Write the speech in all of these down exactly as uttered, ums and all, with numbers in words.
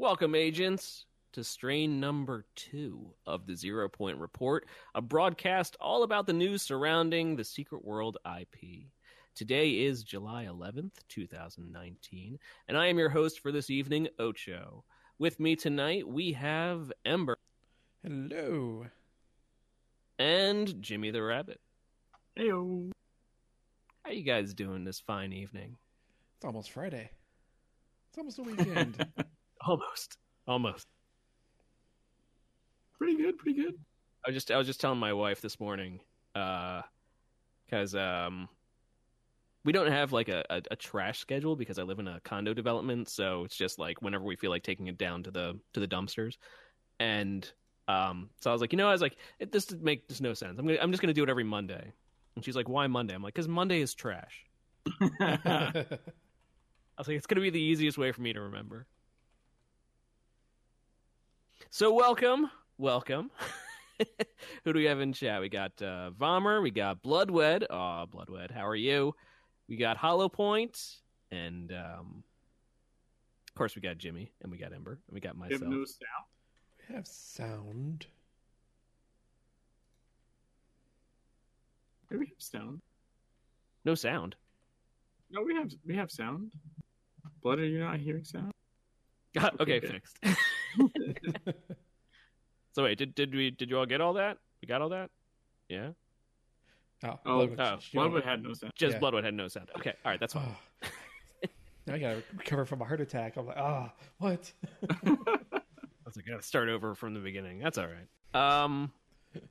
Welcome, agents, to strain number two of the Zero Point Report, a broadcast all about the news surrounding the Secret World I P. Today is July eleventh, two thousand nineteen, and I am your host for this evening, Ocho. With me tonight, we have Ember. Hello. And Jimmy the Rabbit. Heyo. How you guys doing this fine evening? It's almost Friday. It's almost the weekend. almost. Almost. Pretty good, pretty good. I was just I was just telling my wife this morning, uh, because um, we don't have like a, a, a trash schedule because I live in a condo development, so it's just like whenever we feel like taking it down to the to the dumpsters. And um, so I was like, you know, I was like, it, this make this no sense. I'm gonna, I'm just gonna do it every Monday. And she's like, why Monday? I'm like, because Monday is trash. I was like, it's gonna be the easiest way for me to remember. So welcome. Welcome. Who do we have in chat? We got uh, Vollmer. We got Bloodwed. Aw, oh, Bloodwed, how are you? We got Hollowpoint. And, um, of course, we got Jimmy. And we got Ember. And we got myself. We have no sound. We have sound. We have sound. No sound. No, we have we have sound. Blood, are you not hearing sound? God, okay, okay, fixed. So wait, did did we did you all get all that? We got all that? Yeah. Oh, oh, Bloodwood, oh Bloodwood had no sound. Just yeah. Bloodwood had no sound. Okay, all right, that's fine. Oh. Now I gotta recover from a heart attack. I'm like, ah, oh, what? That's like I gotta start over from the beginning. That's all right. Um,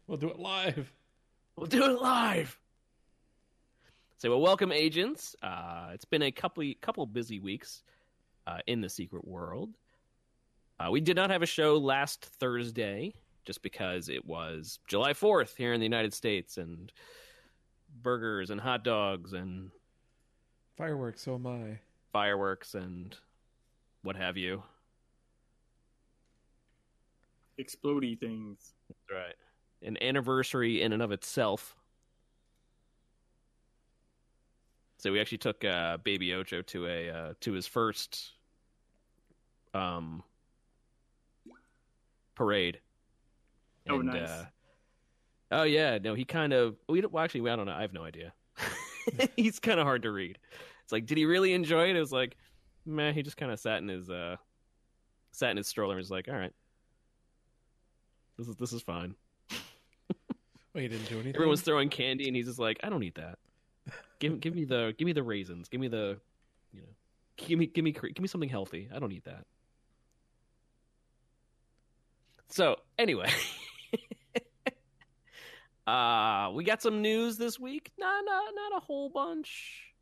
we'll do it live. We'll do it live. So, well, welcome, agents. Uh, it's been a couple couple busy weeks uh, in the Secret World. Uh, we did not have a show last Thursday just because it was July fourth here in the United States and burgers and hot dogs and fireworks, oh my. Fireworks and what have you. Explodey things. That's right. An anniversary in and of itself. So we actually took uh, Baby Ocho to a uh, to his first um parade. And, oh, nice. Uh, oh, yeah. No, he kind of... We don't, well, actually, I don't know. I have no idea. He's kind of hard to read. It's like, did he really enjoy it? It was like, meh, he just kind of sat in his uh, sat in his stroller and was like, all right. This is this is fine. Well, he didn't do anything. Everyone's throwing candy and he's just like, I don't need that. Give give me the give me the raisins. Give me the, you know, give me give me give me something healthy. I don't need that. So, anyway, uh, we got some news this week. Not, not, not a whole bunch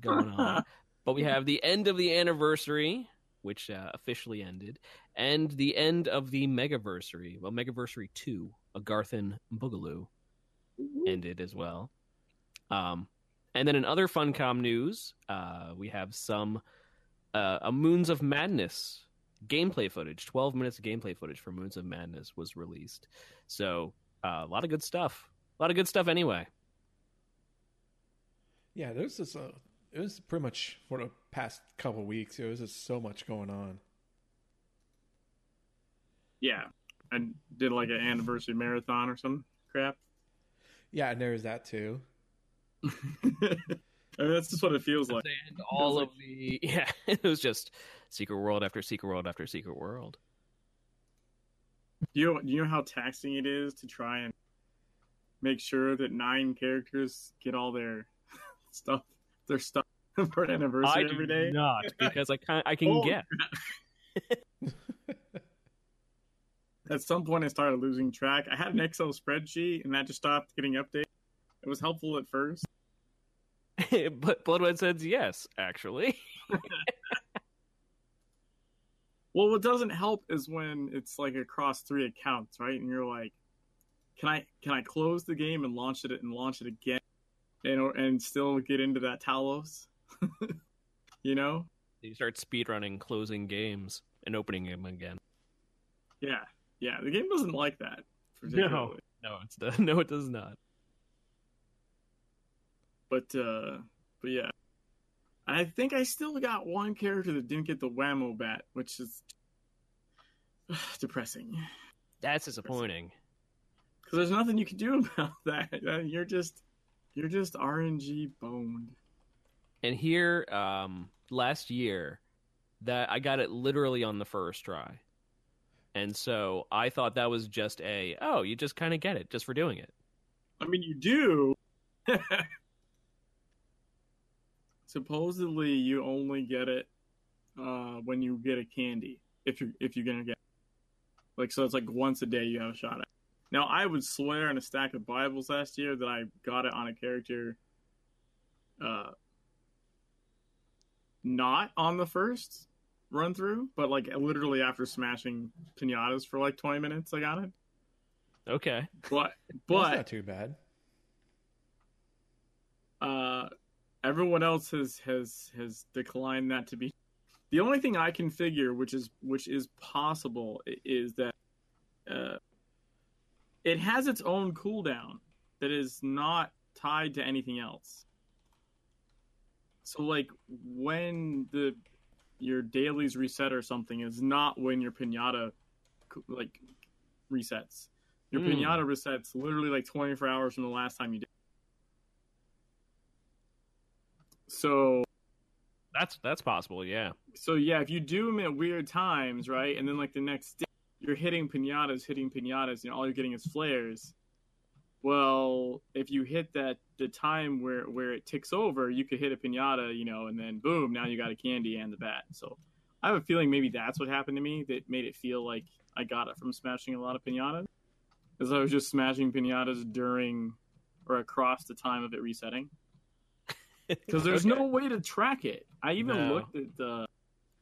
going on. But we have the end of the anniversary, which uh, officially ended, and the end of the Megaversary. Well, Megaversary two, Agarthan Boogaloo, ended as well. Um, and then in other Funcom news, uh, we have some uh, a Moons of Madness gameplay footage, twelve minutes of gameplay footage for Moons of Madness was released. So uh, a lot of good stuff. A lot of good stuff anyway. Yeah, there's this, uh, it was pretty much for the past couple of weeks, there was just so much going on. Yeah. I did like an anniversary marathon or some crap. Yeah, and there was that too. I mean, that's just what it feels like. And all of the... Yeah, it was just... Secret World after Secret World after Secret World. Do you, do you know how taxing it is to try and make sure that nine characters get all their stuff, their stuff for an anniversary I every day? Not because I can I can oh, get. At some point, I started losing track. I had an Excel spreadsheet, and that just stopped getting updated. It was helpful at first, but Bloodwood says yes, actually. Well, what doesn't help is when it's like across three accounts, right? And you're like, can I can I close the game and launch it and launch it again, and and still get into that Talos? You know? You start speedrunning, closing games, and opening them again. Yeah, yeah. The game doesn't like that. No, no, it's the, no, it does not. But uh, but yeah. I think I still got one character that didn't get the Wham-O bat, which is Depressing. That's disappointing. Because there's nothing you can do about that. You're just, you're just R N G boned. And here, um, last year, that I got it literally on the first try. And so I thought that was just a, oh, you just kind of get it just for doing it. I mean, you do. Supposedly, you only get it uh, when you get a candy. If you're, if you're going to get it. Like, so it's like once a day you have a shot at it. Now, I would swear on a stack of Bibles last year that I got it on a character uh, not on the first run through, but like literally after smashing pinatas for like twenty minutes, I got it. Okay. But, but. That's not too bad. Uh, everyone else has, has, has declined that to be. The only thing I can figure, which is which is possible, is that uh, it has its own cooldown that is not tied to anything else. So, like, when the your dailies reset or something is not when your pinata, like, resets. Your mm. pinata resets literally, like, twenty-four hours from the last time you did. So... That's that's possible, yeah. So, yeah, if you do them at weird times, right, and then, like, the next day, you're hitting pinatas, hitting pinatas, and all you're getting is flares. Well, if you hit that, the time where, where it ticks over, you could hit a pinata, you know, and then, boom, now you got a candy and the bat. So I have a feeling maybe that's what happened to me that made it feel like I got it from smashing a lot of pinatas, because I was just smashing pinatas during or across the time of it resetting. Because there's okay. no way to track it. I even no. looked at the...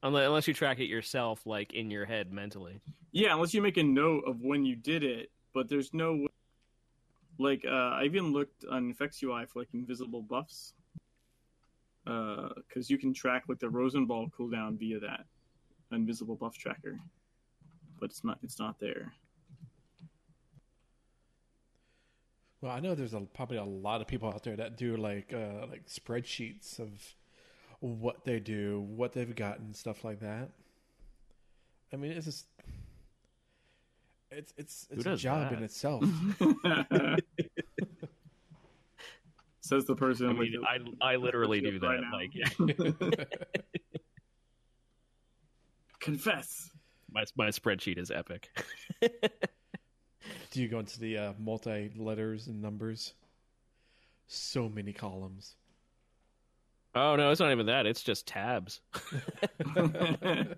Unless you track it yourself, like, in your head mentally. Yeah, unless you make a note of when you did it, but there's no way... Like, uh, I even looked on FexUI for, like, invisible buffs. Because uh, you can track, like, the Rosenball cooldown via that invisible buff tracker. But it's not, it's not there. Well, I know there's a, probably a lot of people out there that do like uh, like spreadsheets of what they do, what they've gotten, stuff like that. I mean, it's just it's it's it's a job that? in itself. Says the person. I mean, like, I I literally do that. Right like, yeah. Confess. My my spreadsheet is epic. Do you go into the uh, multi-letters and numbers? So many columns. Oh, no, it's not even that. It's just tabs. in,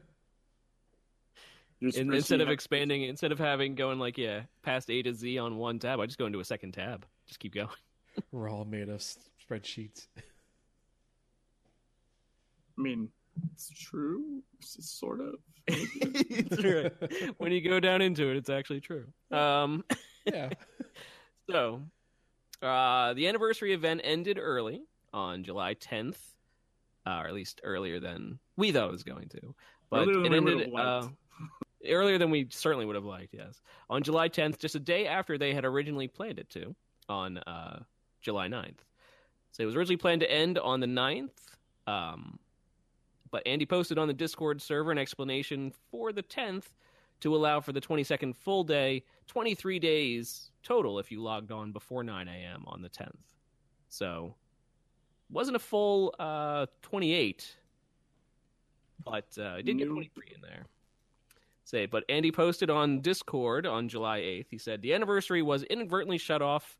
instead of expanding, instead of having going like, yeah, past A to Z on one tab, I just go into a second tab. Just keep going. We're all made of spreadsheets. I mean... It's true, it's sort of. It's true. When you go down into it, it's actually true. Um, yeah. So, uh, the anniversary event ended early on July tenth, uh, or at least earlier than we thought it was going to. But earlier than it ended, we uh, earlier than we certainly would have liked. Yes, on July tenth, just a day after they had originally planned it to, on uh, July ninth. So it was originally planned to end on the ninth. Um. But Andy posted on the Discord server an explanation for the tenth to allow for the twenty-second full day, twenty-three days total if you logged on before nine a.m. on the tenth. So wasn't a full uh, twenty-eight, but uh, I did get twenty-three in there. Say, but Andy posted on Discord on July eighth. He said, the anniversary was inadvertently shut off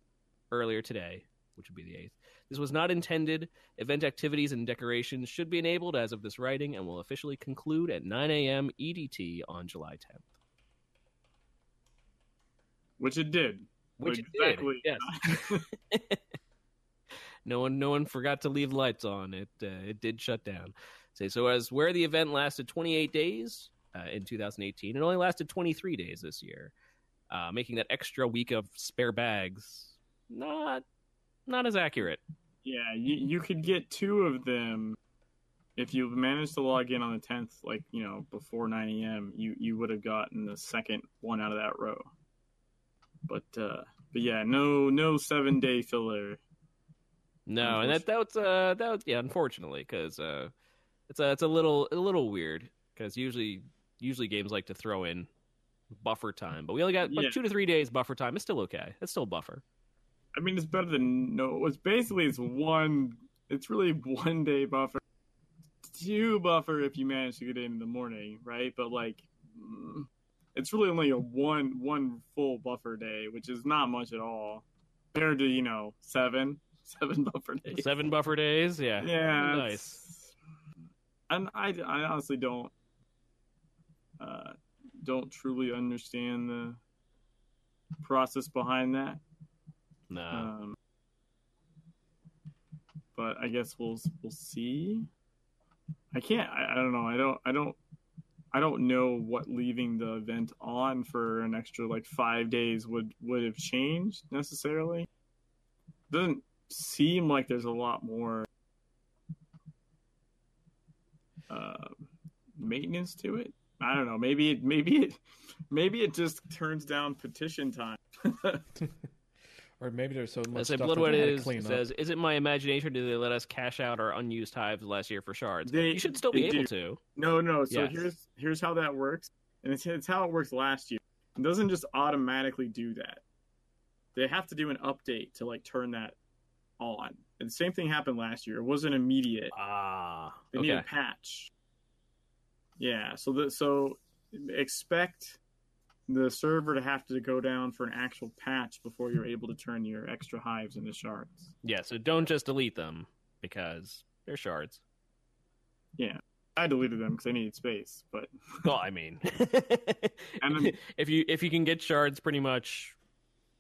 earlier today, which would be the eighth. This was not intended. Event activities and decorations should be enabled as of this writing and will officially conclude at nine a.m. E D T on July tenth. Which it did. Which exactly. It did, yes. no, one, no one forgot to leave lights on. It uh, it did shut down. So, so as where the event lasted twenty-eight days uh, in two thousand eighteen, it only lasted twenty-three days this year, uh, making that extra week of spare bags not... Not as accurate. Yeah, you, you could get two of them if you managed to log in on the tenth, like, you know, before nine a.m., you, you would have gotten the second one out of that row. But, uh, but yeah, no no seven-day filler. No, and that that's uh that was, yeah, unfortunately, because uh, it's a it's a little a little weird because usually usually games like to throw in buffer time, but we only got yeah. like two to three days buffer time. It's still okay. It's still buffer. I mean, it's better than no. It's basically it's one. It's really one day buffer, two buffer if you manage to get in the morning, right? But like, it's really only a one one full buffer day, which is not much at all compared to you know seven seven buffer days. Seven buffer days, yeah, yeah, nice. And I, I honestly don't. Uh, don't truly understand the process behind that. No. Um, but I guess we'll we'll see. I can't. I, I don't know. I don't. I don't. I don't know what leaving the event on for an extra like five days would would have changed necessarily. Doesn't seem like there's a lot more uh, maintenance to it. I don't know. Maybe it, maybe it, maybe it just turns down petition time. Or maybe there's so much I say, stuff Bloodwood is, to clean up. Says, is it my imagination? Or do they let us cash out our unused hives last year for shards? They, you should still be able do. to. No, no. So yes. here's here's how that works, and it's it's how it worked last year. It doesn't just automatically do that. They have to do an update to like turn that on. And the same thing happened last year. It wasn't immediate. Ah, okay. They need a patch. Yeah, so the, so expect the server to have to go down for an actual patch before you're able to turn your extra hives into shards. Yeah, so don't just delete them, because they're shards. Yeah, I deleted them because I needed space, but... Well, I mean... and if you if you can get shards pretty much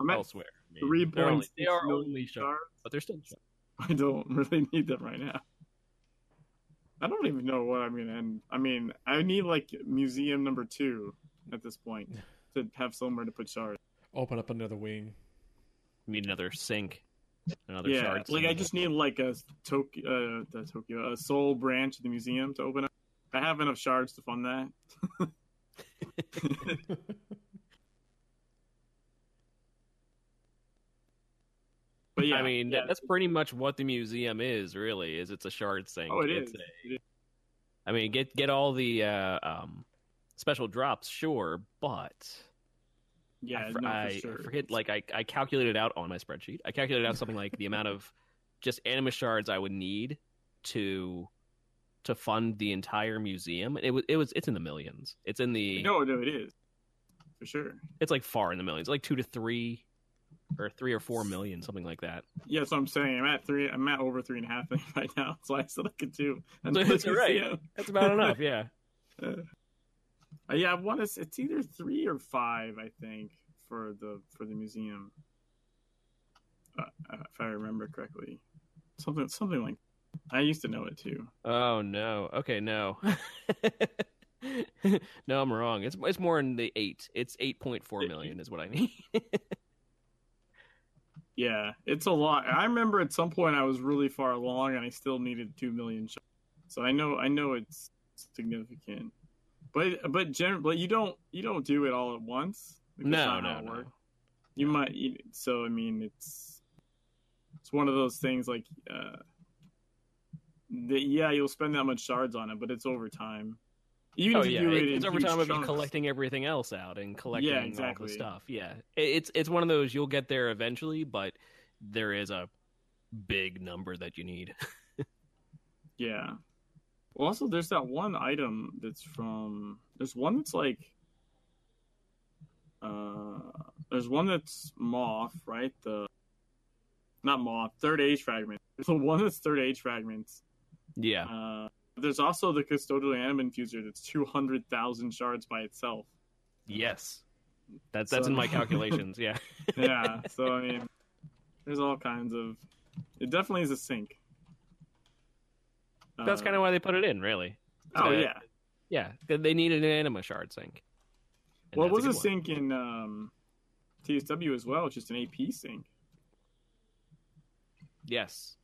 I'm elsewhere. Three points, only, they are only shards, but they're still shards. I don't really need them right now. I don't even know what I'm going to end. I mean, I need, like, museum number two at this point to have somewhere to put shards. Open up another wing. You need another sink. Another yeah, shard. Like, I just need, like, a Tokyo, uh, Tokyo, a soul branch of the museum to open up. I have enough shards to fund that. But yeah, I mean, yeah. that's pretty much what the museum is, really, is it's a shard thing. Oh, it is. A, it is. I mean, get get all the uh, um, special drops, sure, but... Yeah, I, no, I, for sure. I forget, like, I, I calculated out on my spreadsheet. I calculated out something like the amount of just Animus shards I would need to to fund the entire museum. It was, it was, it's in the millions. It's in the... No, no, it is. For sure. It's, like, far in the millions. Like, two to three... Or three or four million, something like that. Yeah, that's what I'm saying. I'm at three. I'm at over three and a half million right now. So I said I could do. That's right. Yeah. That's about enough. Yeah. Uh, yeah, I want to. It's either three or five, I think, for the for the museum, uh, if I remember correctly. Something something like. That. I used to know it too. Oh no. Okay, no. No, I'm wrong. It's it's more in the eight. It's eight point four million is what I need. Yeah, it's a lot. I remember at some point I was really far along and I still needed two million shots. So I know I know it's significant. But but generally you don't you don't do it all at once. Like, no, no, no. Work. You no. might you, so I mean it's it's one of those things like uh that yeah, you'll spend that much shards on it, but it's over time. Even oh, if you yeah. do it it's in over time of chunks. Collecting everything else out and collecting yeah, exactly. all the stuff. Yeah, it's it's one of those you'll get there eventually, but there is a big number that you need. Yeah. Well, also, there's that one item that's from. There's one that's like. Uh, there's one that's Moth, right? The not Moth, Third Age Fragment. There's the one that's Third Age Fragments. Yeah. Uh, There's also the Custodial Anima Infuser that's two hundred thousand shards by itself. Yes. That's that's so... in my calculations, yeah. Yeah, so I mean, there's all kinds of... It definitely is a sink. That's uh, kind of why they put it in, really. So, oh, yeah. Yeah, they needed an Anima shard sink. And well, it was a, a sink in um, T S W as well, just an A P sink. Yes.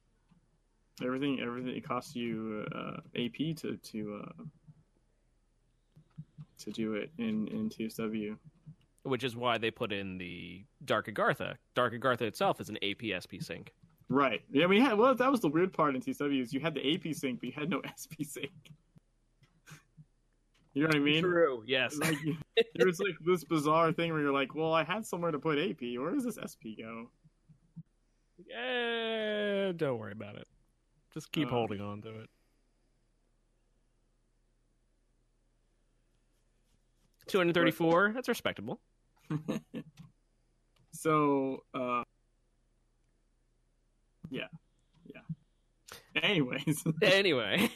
Everything, everything. It costs you uh, A P to to uh, to do it in, in T S W, which is why they put in the Dark Agartha. Dark Agartha itself is an A P S P sync. Right. Yeah. We had. Well, that was the weird part in T S W is you had the A P sync, but you had no S P sync. You know what I mean? True, yes. Like, there was like this bizarre thing where you're like, well, I had somewhere to put A P. Where does this S P go? Yeah, don't worry about it. Just keep uh, holding on to it. two hundred thirty-four. That's respectable. So, uh, yeah, yeah. Anyways. Anyway,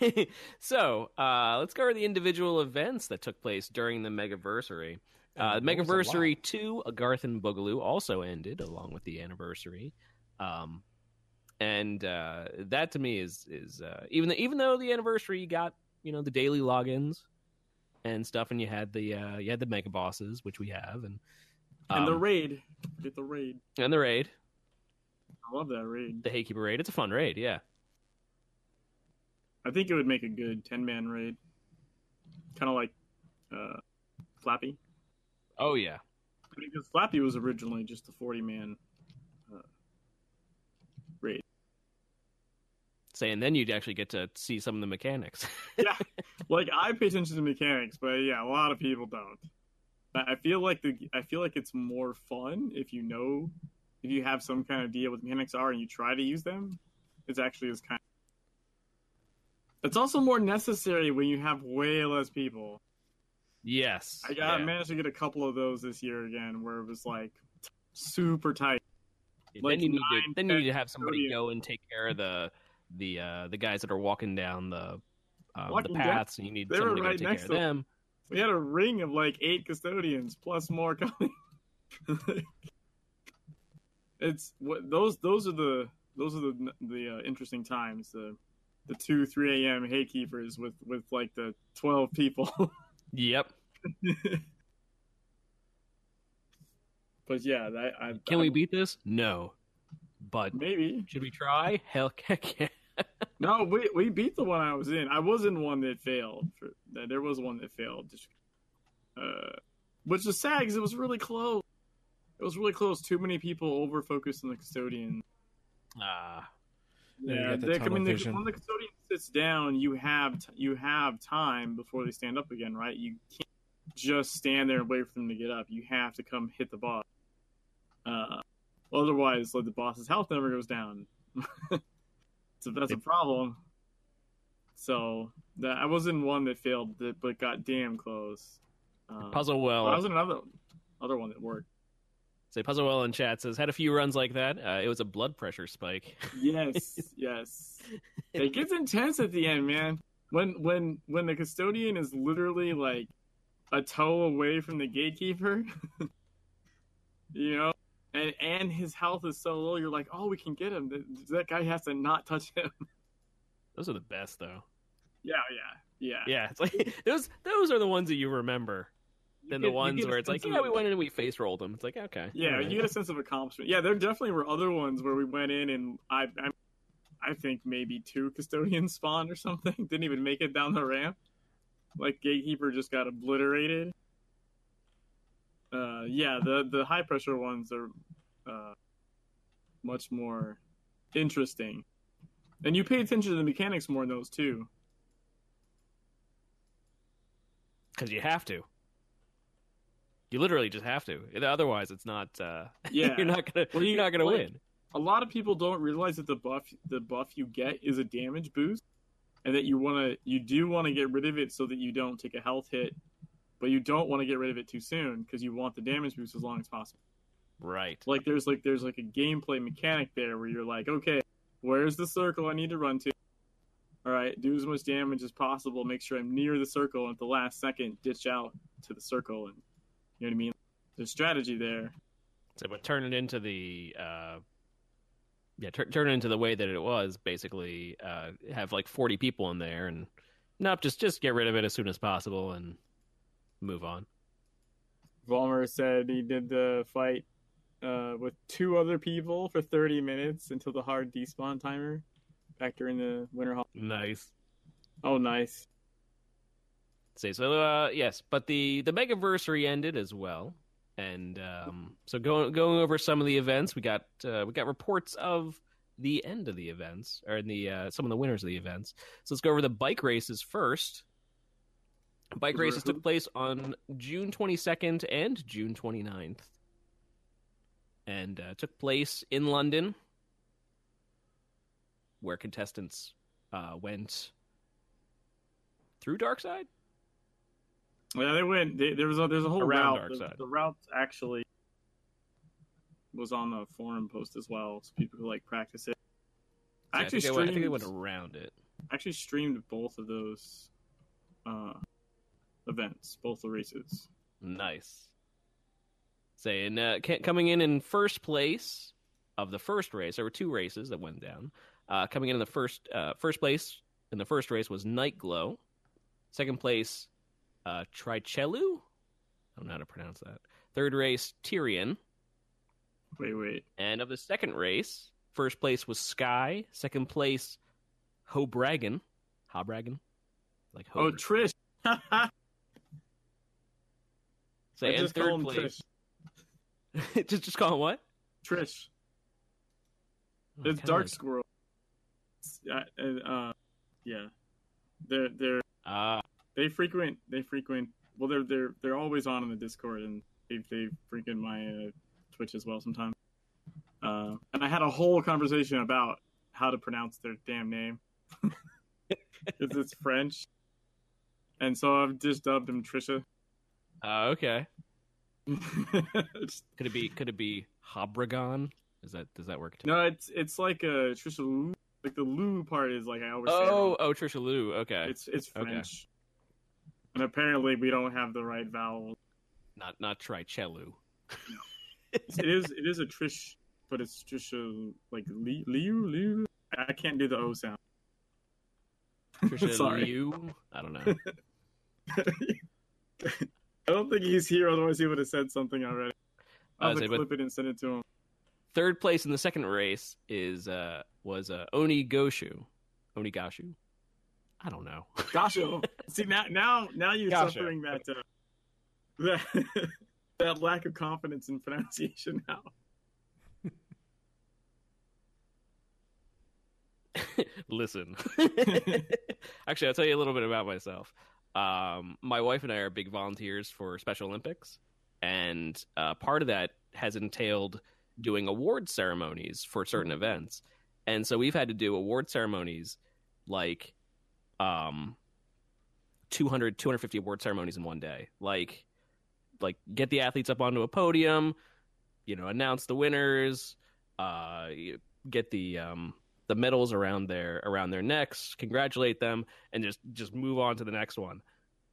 so uh, let's go over the individual events that took place during the Megaversary. Uh, Megaversary two, Agarthan Boogaloo, also ended along with the anniversary. Um, and uh, that to me is is uh, even though, even though the anniversary got, you know, the daily logins and stuff, and you had the uh, you had the mega bosses, which we have, and um, and the raid, did the raid and the raid. I love that raid, the Hatekeeper raid. It's a fun raid, yeah. I think it would make a good ten-man raid, kind of like uh, Flappy. Oh yeah, because Flappy was originally just a forty-man uh, raid. Say, and then you'd actually get to see some of the mechanics. Yeah, like I pay attention to mechanics, but yeah, a lot of people don't. I feel like the I feel like it's more fun if you know if you have some kind of idea what mechanics are and you try to use them. It's actually is kind. It's also more necessary when you have way less people. Yes. I got yeah. managed to get a couple of those this year again where it was like super tight. Yeah, like then you need to, then you need to have somebody go and take care of the the uh, the guys that are walking down the, um, walking the paths, down. And you need they somebody right to take next care to of them. We had a ring of like eight custodians plus more coming. It's what those those are the those are the the uh, interesting times. The The two three a.m. Hatekeepers with, with like the twelve people. Yep. But yeah, that, I can I, we beat this? No, but maybe should we try? Hell, yeah. No, we we beat the one I was in. I was in one that failed. For, there was one that failed, uh, which is sad because it was really close. It was really close. Too many people over focused on the custodian. Ah. Uh. Yeah, the they, I mean, they, when the custodian sits down, you have t- you have time before they stand up again, right? You can't just stand there and wait for them to get up. You have to come hit the boss. Uh, otherwise, like, the boss's health never goes down. So that's a problem. So that, I was in one that failed, but got damn close. Um, Puzzle Well. I was in another other one that worked. Say Puzzle Well in chat says had a few runs like that. Uh, it was a blood pressure spike. Yes, yes. It gets intense at the end, man. When when when the custodian is literally like a toe away from the gatekeeper, you know, and and his health is so low, you're like, oh, we can get him. That, that guy has to not touch him. Those are the best, though. Yeah, yeah, yeah, yeah. It's like those those are the ones that you remember. Than the ones where it's like, yeah, we went in and we face rolled them. It's like, okay. Yeah, you get a sense of accomplishment. Yeah, there definitely were other ones where we went in and I I, I think maybe two custodians spawned or something. Didn't even make it down the ramp. Like, Gatekeeper just got obliterated. Uh, yeah, the, the high-pressure ones are uh, much more interesting. And you pay attention to the mechanics more in those, too. Because you have to. You literally just have to. Otherwise, it's not. Uh, yeah, you're not gonna. Well, you, you're not gonna like, win. A lot of people don't realize that the buff, the buff you get, is a damage boost, and that you wanna, you do want to get rid of it so that you don't take a health hit, but you don't want to get rid of it too soon because you want the damage boost as long as possible. Right. Like there's like there's like a gameplay mechanic there where you're like, okay, where's the circle I need to run to? All right, do as much damage as possible. Make sure I'm near the circle, and at the last second, ditch out to the circle and. You know what I mean? There's strategy there. So, but turn it into the, uh, yeah, t- turn it into the way that it was. Basically, uh, have like forty people in there, and nope, just just get rid of it as soon as possible and move on. Vollmer said he did the fight uh, with two other people for thirty minutes until the hard despawn timer back during the winter holiday. Nice. Oh, nice. Say so, uh, yes, but the the Megaversary ended as well, and um, so going going over some of the events, we got uh, we got reports of the end of the events or in the uh, some of the winners of the events. So let's go over the bike races first. Bike races took place on June twenty-second and June twenty-ninth. And uh, took place in London, where contestants uh, went through Darkside? Yeah, they went. They, there was a, there's a whole Around route. The, the route actually was on the forum post as well, so people who like practice it. Yeah, actually, I think, streamed, I think they went around it. Actually, streamed both of those uh, events, both the races. Nice. Saying uh, coming in in first place of the first race, there were two races that went down. Uh, coming in in the first uh, first place in the first race was Night Glow. Second place, uh, Trichelieu. I don't know how to pronounce that. Third race, Tyrion. Wait, wait. And of the second race, first place was Sky. Second place, Hobragon. Hobragon? Like Hobragon. Oh, Trish. So, I and just third call him place. Trish. just, just call him what? Trish. Oh, it's Dark like... Squirrel. Uh, uh, yeah. They're, they're, uh, they frequent, they frequent, well, they're, they're, they're always on in the Discord, and they, they frequent my uh, Twitch as well sometimes. Uh, and I had a whole conversation about how to pronounce their damn name. Because it's French. And so I've just dubbed him Trisha. Oh, uh, okay. could it be, could it be Hobragon? Is that, does that work? Too? No, it's, it's like a Trichelieu. Like the Lou part is like I always oh, say. Oh, oh, Trichelieu. Okay. It's, it's French. Okay. And apparently we don't have the right vowel. Not, not Trichelieu. No. It is, it is a Trish, but it's Trisha, like, Liu, Liu, I can't do the O sound. Trisha Liu? I don't know. I don't think he's here, otherwise he would have said something already. I'll have to clip it and send it to him. Third place in the second race is, uh, was, uh, Oni Goshu. Oni Goshu? I don't know. Goshu! See, now, now, now you're Goshu. Suffering that, uh, that, that lack of confidence in pronunciation now. Listen. Actually, I'll tell you a little bit about myself. Um, my wife and I are big volunteers for Special Olympics, and uh, part of that has entailed doing award ceremonies for certain events. And so we've had to do award ceremonies like um, two hundred, two hundred fifty award ceremonies in one day. Like, like get the athletes up onto a podium, you know, announce the winners, uh, get the... Um, the medals around their around their necks, congratulate them, and just, just move on to the next one,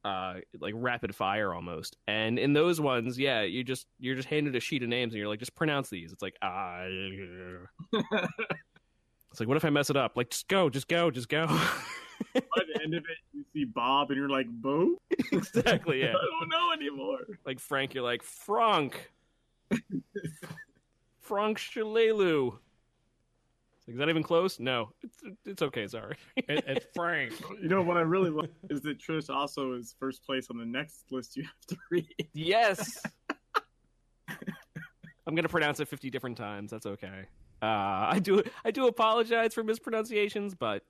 uh, like rapid fire almost. And in those ones, yeah, you just you're just handed a sheet of names, and you're like, just pronounce these. It's like ah, it's like what if I mess it up? Like just go, just go, just go. By the end of it, you see Bob, and you're like, Bo? Exactly. Yeah. I don't know anymore. Like Frank, you're like Frank, Frank Shalelu. Is that even close? No. It's, it's okay, sorry. It, it's Frank. You know, what I really love is that Trish also is first place on the next list you have to read. Yes! I'm going to pronounce it fifty different times. That's okay. Uh, I do I do apologize for mispronunciations, but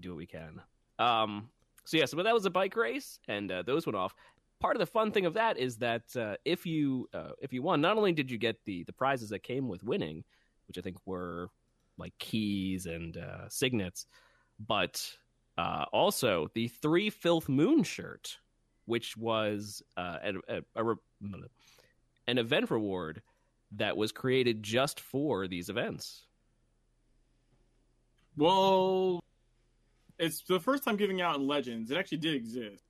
do what we can. Um, so, yeah, so but that was a bike race, and uh, those went off. Part of the fun thing of that is that uh, if you uh, if you won, not only did you get the, the prizes that came with winning, which I think were... like keys and uh, signets, but uh, also the Three Filth Moon shirt, which was uh, a, a, a, an event reward that was created just for these events. Well, it's the first time giving out in Legends. It actually did exist.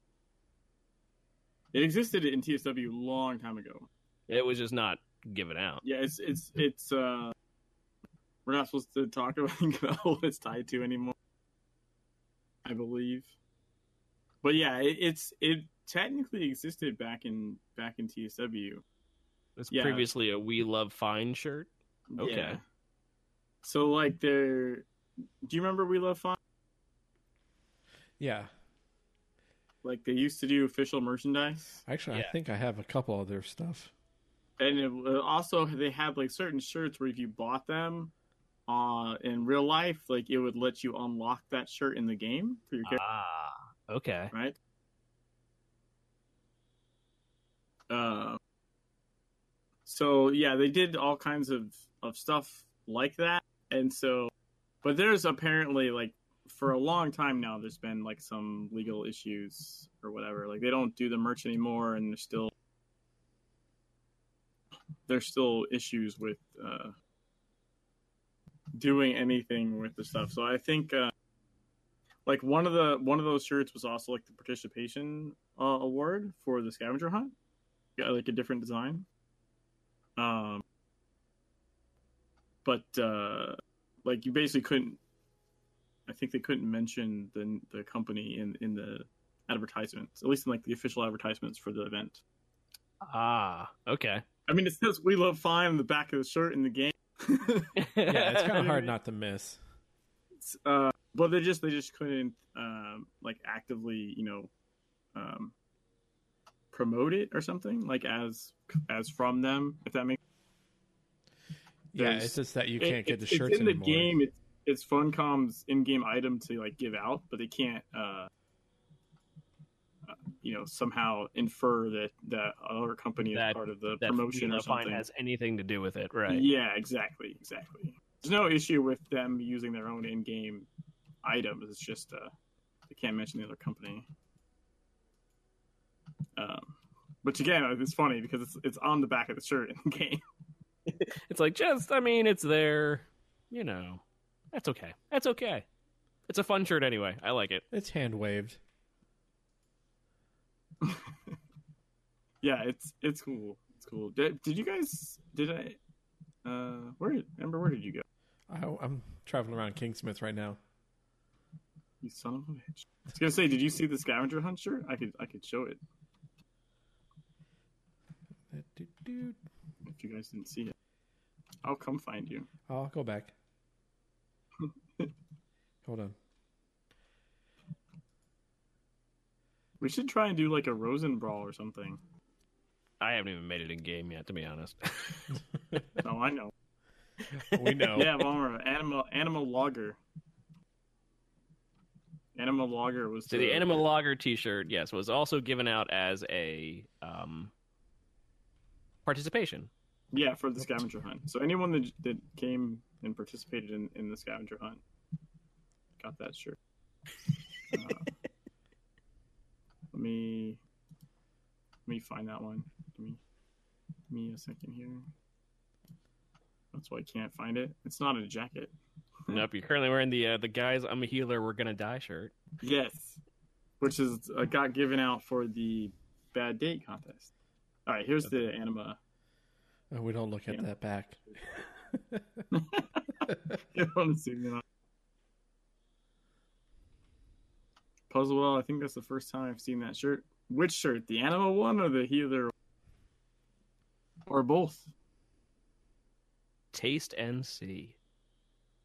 It existed in T S W a long time ago. It was just not given out. Yeah, it's it's it's. Uh... We're not supposed to talk about what it's tied to anymore, I believe. But yeah, it, it's it technically existed back in back in T S W. It's yeah. Previously a We Love Fine shirt. Okay. Yeah. So like there, do you remember We Love Fine? Yeah. Like they used to do official merchandise. Actually, yeah. I think I have a couple of their stuff. And it, also they had like certain shirts where if you bought them. Uh, in real life, like it would let you unlock that shirt in the game for your character. Ah, okay. Right? Uh, so, yeah, they did all kinds of, of stuff like that. And so, but there's apparently, like, for a long time now, there's been, like, some legal issues or whatever. Like, they don't do the merch anymore, and there's still, there's still issues with uh, doing anything with the stuff. So I think, uh, like, one of the one of those shirts was also, like, the participation uh, award for the scavenger hunt. Got, like, a different design. Um, but, uh, like, you basically couldn't, I think they couldn't mention the the company in, in the advertisements, at least in, like, the official advertisements for the event. Ah, okay. I mean, it says "We Love Fine" on the back of the shirt in the game. Yeah, it's kind of hard not to miss. Uh, but they just they just couldn't um, like actively, you know, um, promote it or something, like as as from them, if that makes sense. Yeah, There's, it's just that you can't it, get the it, shirts it's in anymore. The game. It's, it's Funcom's in-game item to, like, give out, but they can't, uh, uh, you know, somehow infer that that other company that, is part of the that promotion or something. Has anything to do with it, right? Yeah, exactly, exactly. There's no issue with them using their own in-game items. It's just uh, they can't mention the other company. Um, which, again, it's funny because it's it's on the back of the shirt in the game. It's like, just, I mean, it's there, you know. That's okay. That's okay. It's a fun shirt anyway. I like it. It's hand-waved. Yeah, it's it's cool. It's cool. Did, did you guys... Did I... Uh, where did... Ember, where did you go? I, I'm traveling around Kingsmith right now. You son of a bitch. I was going to say, did you see the scavenger hunt shirt? I could, I could show it. If you guys didn't see it. I'll come find you. I'll go back. Hold on. We should try and do like a Rosenball or something. I haven't even made it in game yet, to be honest. Oh, I know. We know. Yeah, Vollmer. Animal Animal Logger. Animal Logger was. So the, the Animal Logger T-shirt, yes, was also given out as a um, participation. Yeah, for the scavenger hunt. So anyone that that came and participated in, in the scavenger hunt got that shirt. Uh, let me let me find that one. Give me give me a second here. That's why I can't find it. It's not a jacket. Nope, you're currently wearing the uh, the guys I'm a healer, we're gonna die shirt. Yes, which is uh, got given out for the bad date contest. All right, here's the anima. Oh, we don't look at yeah. that back. Puzzle Well, I think that's the first time I've seen that shirt. Which shirt? The animal one or the healer one? Or both? Taste and see.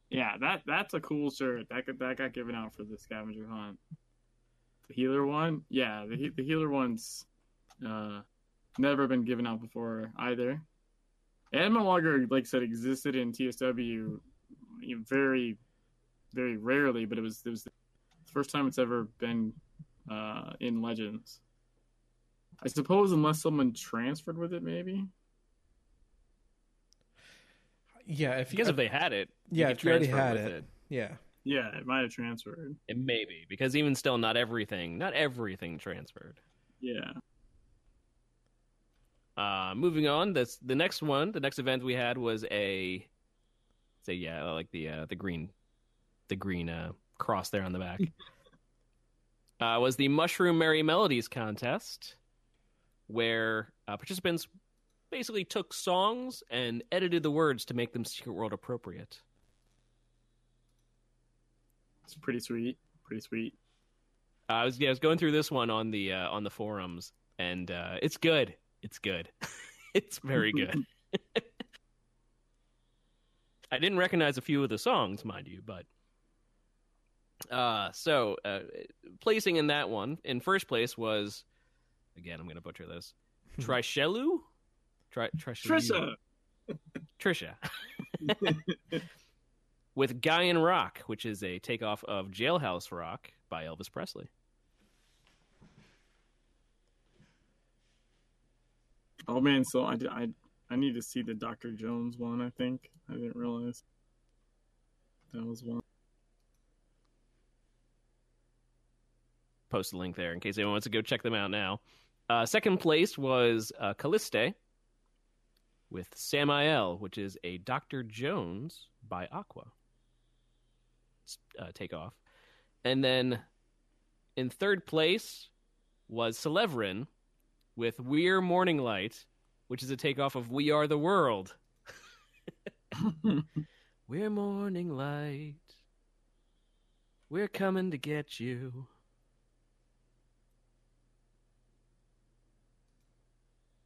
Yeah, that that's a cool shirt. That got, that got given out for the scavenger hunt. The healer one? Yeah, the the healer one's uh, never been given out before either. Animal Logger, like I said, existed in T S W very, very rarely, but it was it was the first time it's ever been uh, in Legends. I suppose unless someone transferred with it, maybe. Yeah, if because I, if they had it, yeah, if you already had it, it, yeah, yeah, it might have transferred. It may be, because even still, not everything, not everything transferred. Yeah. Uh, moving on, this the next one, the next event we had was a, say yeah, like the uh, the green, the green uh, cross there on the back. uh, was the Mushroom Merry Melodies contest, where uh, participants basically took songs and edited the words to make them Secret World appropriate. It's pretty sweet, pretty sweet. Uh, I was yeah, I was going through this one on the uh, on the forums, and uh, it's good. It's good. It's very good. I didn't recognize a few of the songs, mind you, but... Uh, so, uh, placing in that one, in first place was... Again, I'm going to butcher this. Trichelieu? Tri- Trichelieu. Trisha. Trisha. With Guyan Rock, which is a takeoff of Jailhouse Rock by Elvis Presley. Oh man, so I, I, I need to see the Doctor Jones one, I think. I didn't realize that was one. Post a link there in case anyone wants to go check them out now. Uh, second place was uh, Calliste with Samael, which is a Doctor Jones by Aqua. Uh, take off. And then in third place was Celebrin with We're Morning Light, which is a takeoff of We Are the World. We're morning light. We're coming to get you.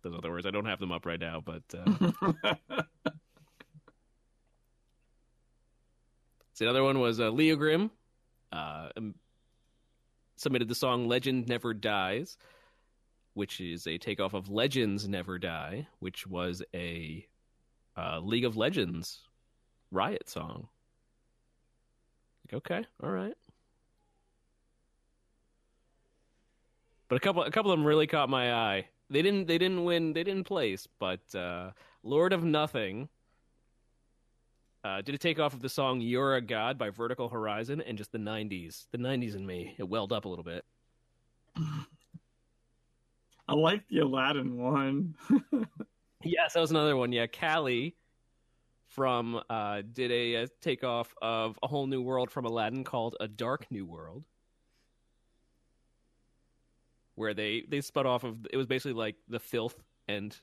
Those other words, I don't have them up right now, but uh... So the other one was uh, Leo Grimm. Uh, um, submitted the song Legend Never Dies, which is a takeoff of Legends Never Die, which was a uh, League of Legends riot song. Like, okay, all right. But a couple, a couple of them really caught my eye. They didn't, they didn't win, they didn't place, but uh, Lord of Nothing Uh, did a takeoff of the song You're a God by Vertical Horizon, and just the nineties. The nineties in me. It welled up a little bit. I like the Aladdin one. Yes, that was another one. Yeah, Callie from, uh, did a, a takeoff of A Whole New World from Aladdin called A Dark New World, where they, they spun off of, it was basically like the filth and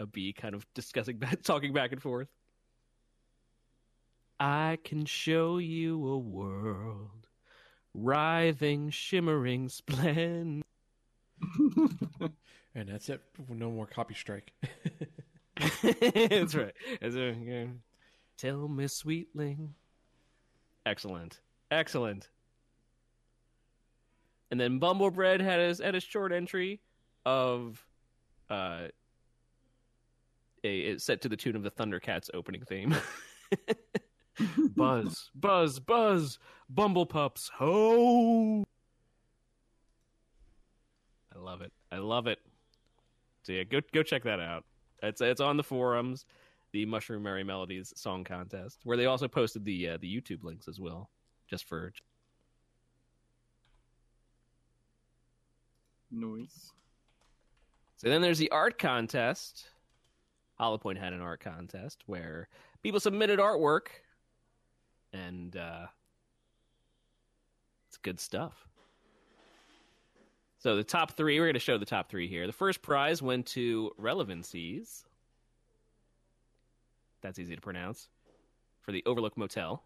a bee kind of discussing, talking back and forth. I can show you a world, writhing, shimmering splendor. And that's it. No more copy strike. That's right. That's right. Yeah. Tell me, sweetling. Excellent. Excellent. And then Bumblebread had a, had a short entry of uh, a set to the tune of the Thundercats opening theme. Buzz, buzz, buzz, bumble pups, ho! I love it. I love it. So yeah, go go check that out. It's it's on the forums, the Mushroom Merry Melodies song contest, where they also posted the uh, the YouTube links as well, just for noise. So then there's the art contest. Hollowpoint had an art contest where people submitted artwork. And uh, it's good stuff. So the top three, we're going to show the top three here. The first prize went to Relevancies. That's easy to pronounce. For the Overlook Motel.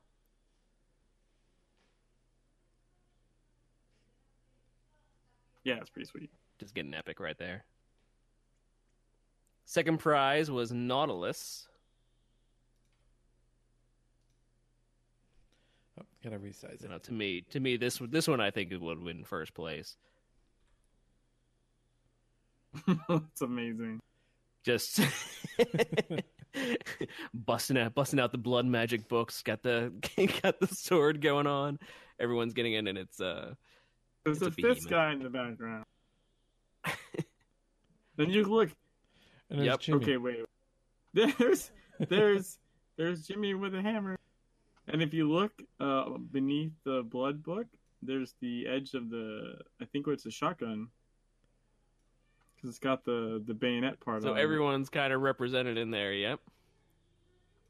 Yeah, it's pretty sweet. Just getting epic right there. Second prize was Nautilus. Gotta resize it. Now, to me, to me, this this one I think it would win first place. It's amazing. Just busting out, busting out the blood magic books. Got the got the sword going on. Everyone's getting in, and it's uh. There's it's a fifth guy in the background. Then you look. And yep. Jimmy. Okay. Wait. There's there's there's Jimmy with a hammer. And if you look uh, beneath the blood book, there's the edge of the, I think it's a shotgun. Because it's got the, the bayonet part so on it. So everyone's kind of represented in there, yep.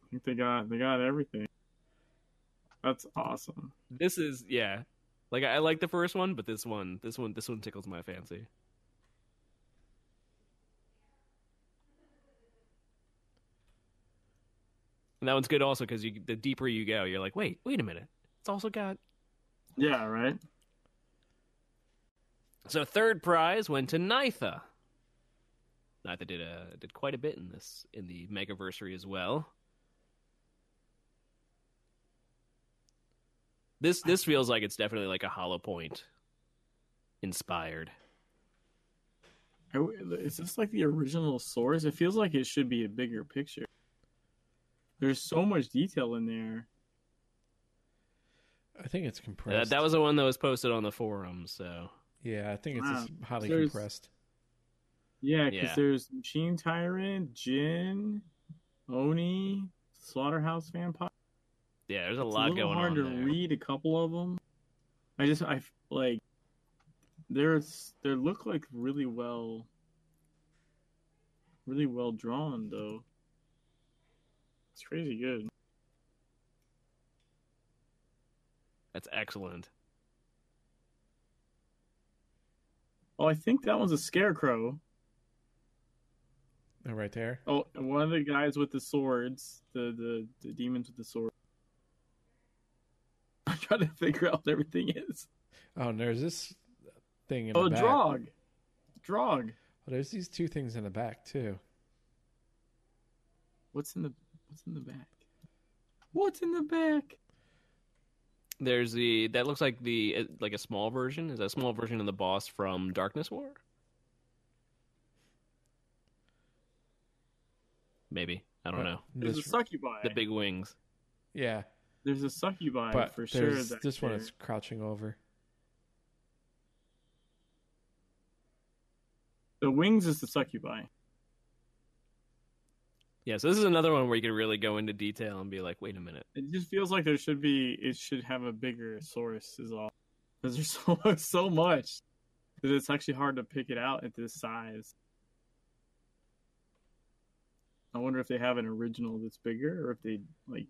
I think they got, they got everything. That's awesome. This is, yeah. Like, I like the first one, but this one, this one, this one tickles my fancy. And that one's good also because you, the deeper you go, you're like, wait, wait a minute. It's also got... Yeah, right? So third prize went to Nidhya. Nidhya did a, did quite a bit in this, in the Megaversary as well. This this feels like it's definitely like a Hollowpoint inspired. Is this like the original source? It feels like it should be a bigger picture. There's so much detail in there. I think it's compressed. That, that was the one that was posted on the forum, so... Yeah, I think it's wow. highly There's... compressed. Yeah, because yeah. there's Machine Tyrant, Jin, Oni, Slaughterhouse Vampire. Yeah, there's a it's lot a going on. It's a hard to there. read a couple of them. I just, I like, there's, they look like really well, really well drawn, though. It's crazy good. That's excellent. Oh, I think that one's a scarecrow. Oh, right there. Oh, one of the guys with the swords, the, the, the demons with the sword. I'm trying to figure out what everything is. Oh, and there's this thing in oh, the back. Oh, Drog. Drog. Oh, there's these two things in the back, too. What's in the What's in the back? What's in the back? There's the that looks like the like a small version. Is that a small version of the boss from Darkness War? Maybe I don't oh, know. There's a succubi. The big wings. Yeah. There's a succubi but for sure. This there. one is crouching over. The wings is the succubi. Yeah, so this is another one where you can really go into detail and be like, wait a minute. It just feels like there should be, it should have a bigger source is all. Because there's so, so much that it's actually hard to pick it out at this size. I wonder if they have an original that's bigger or if they like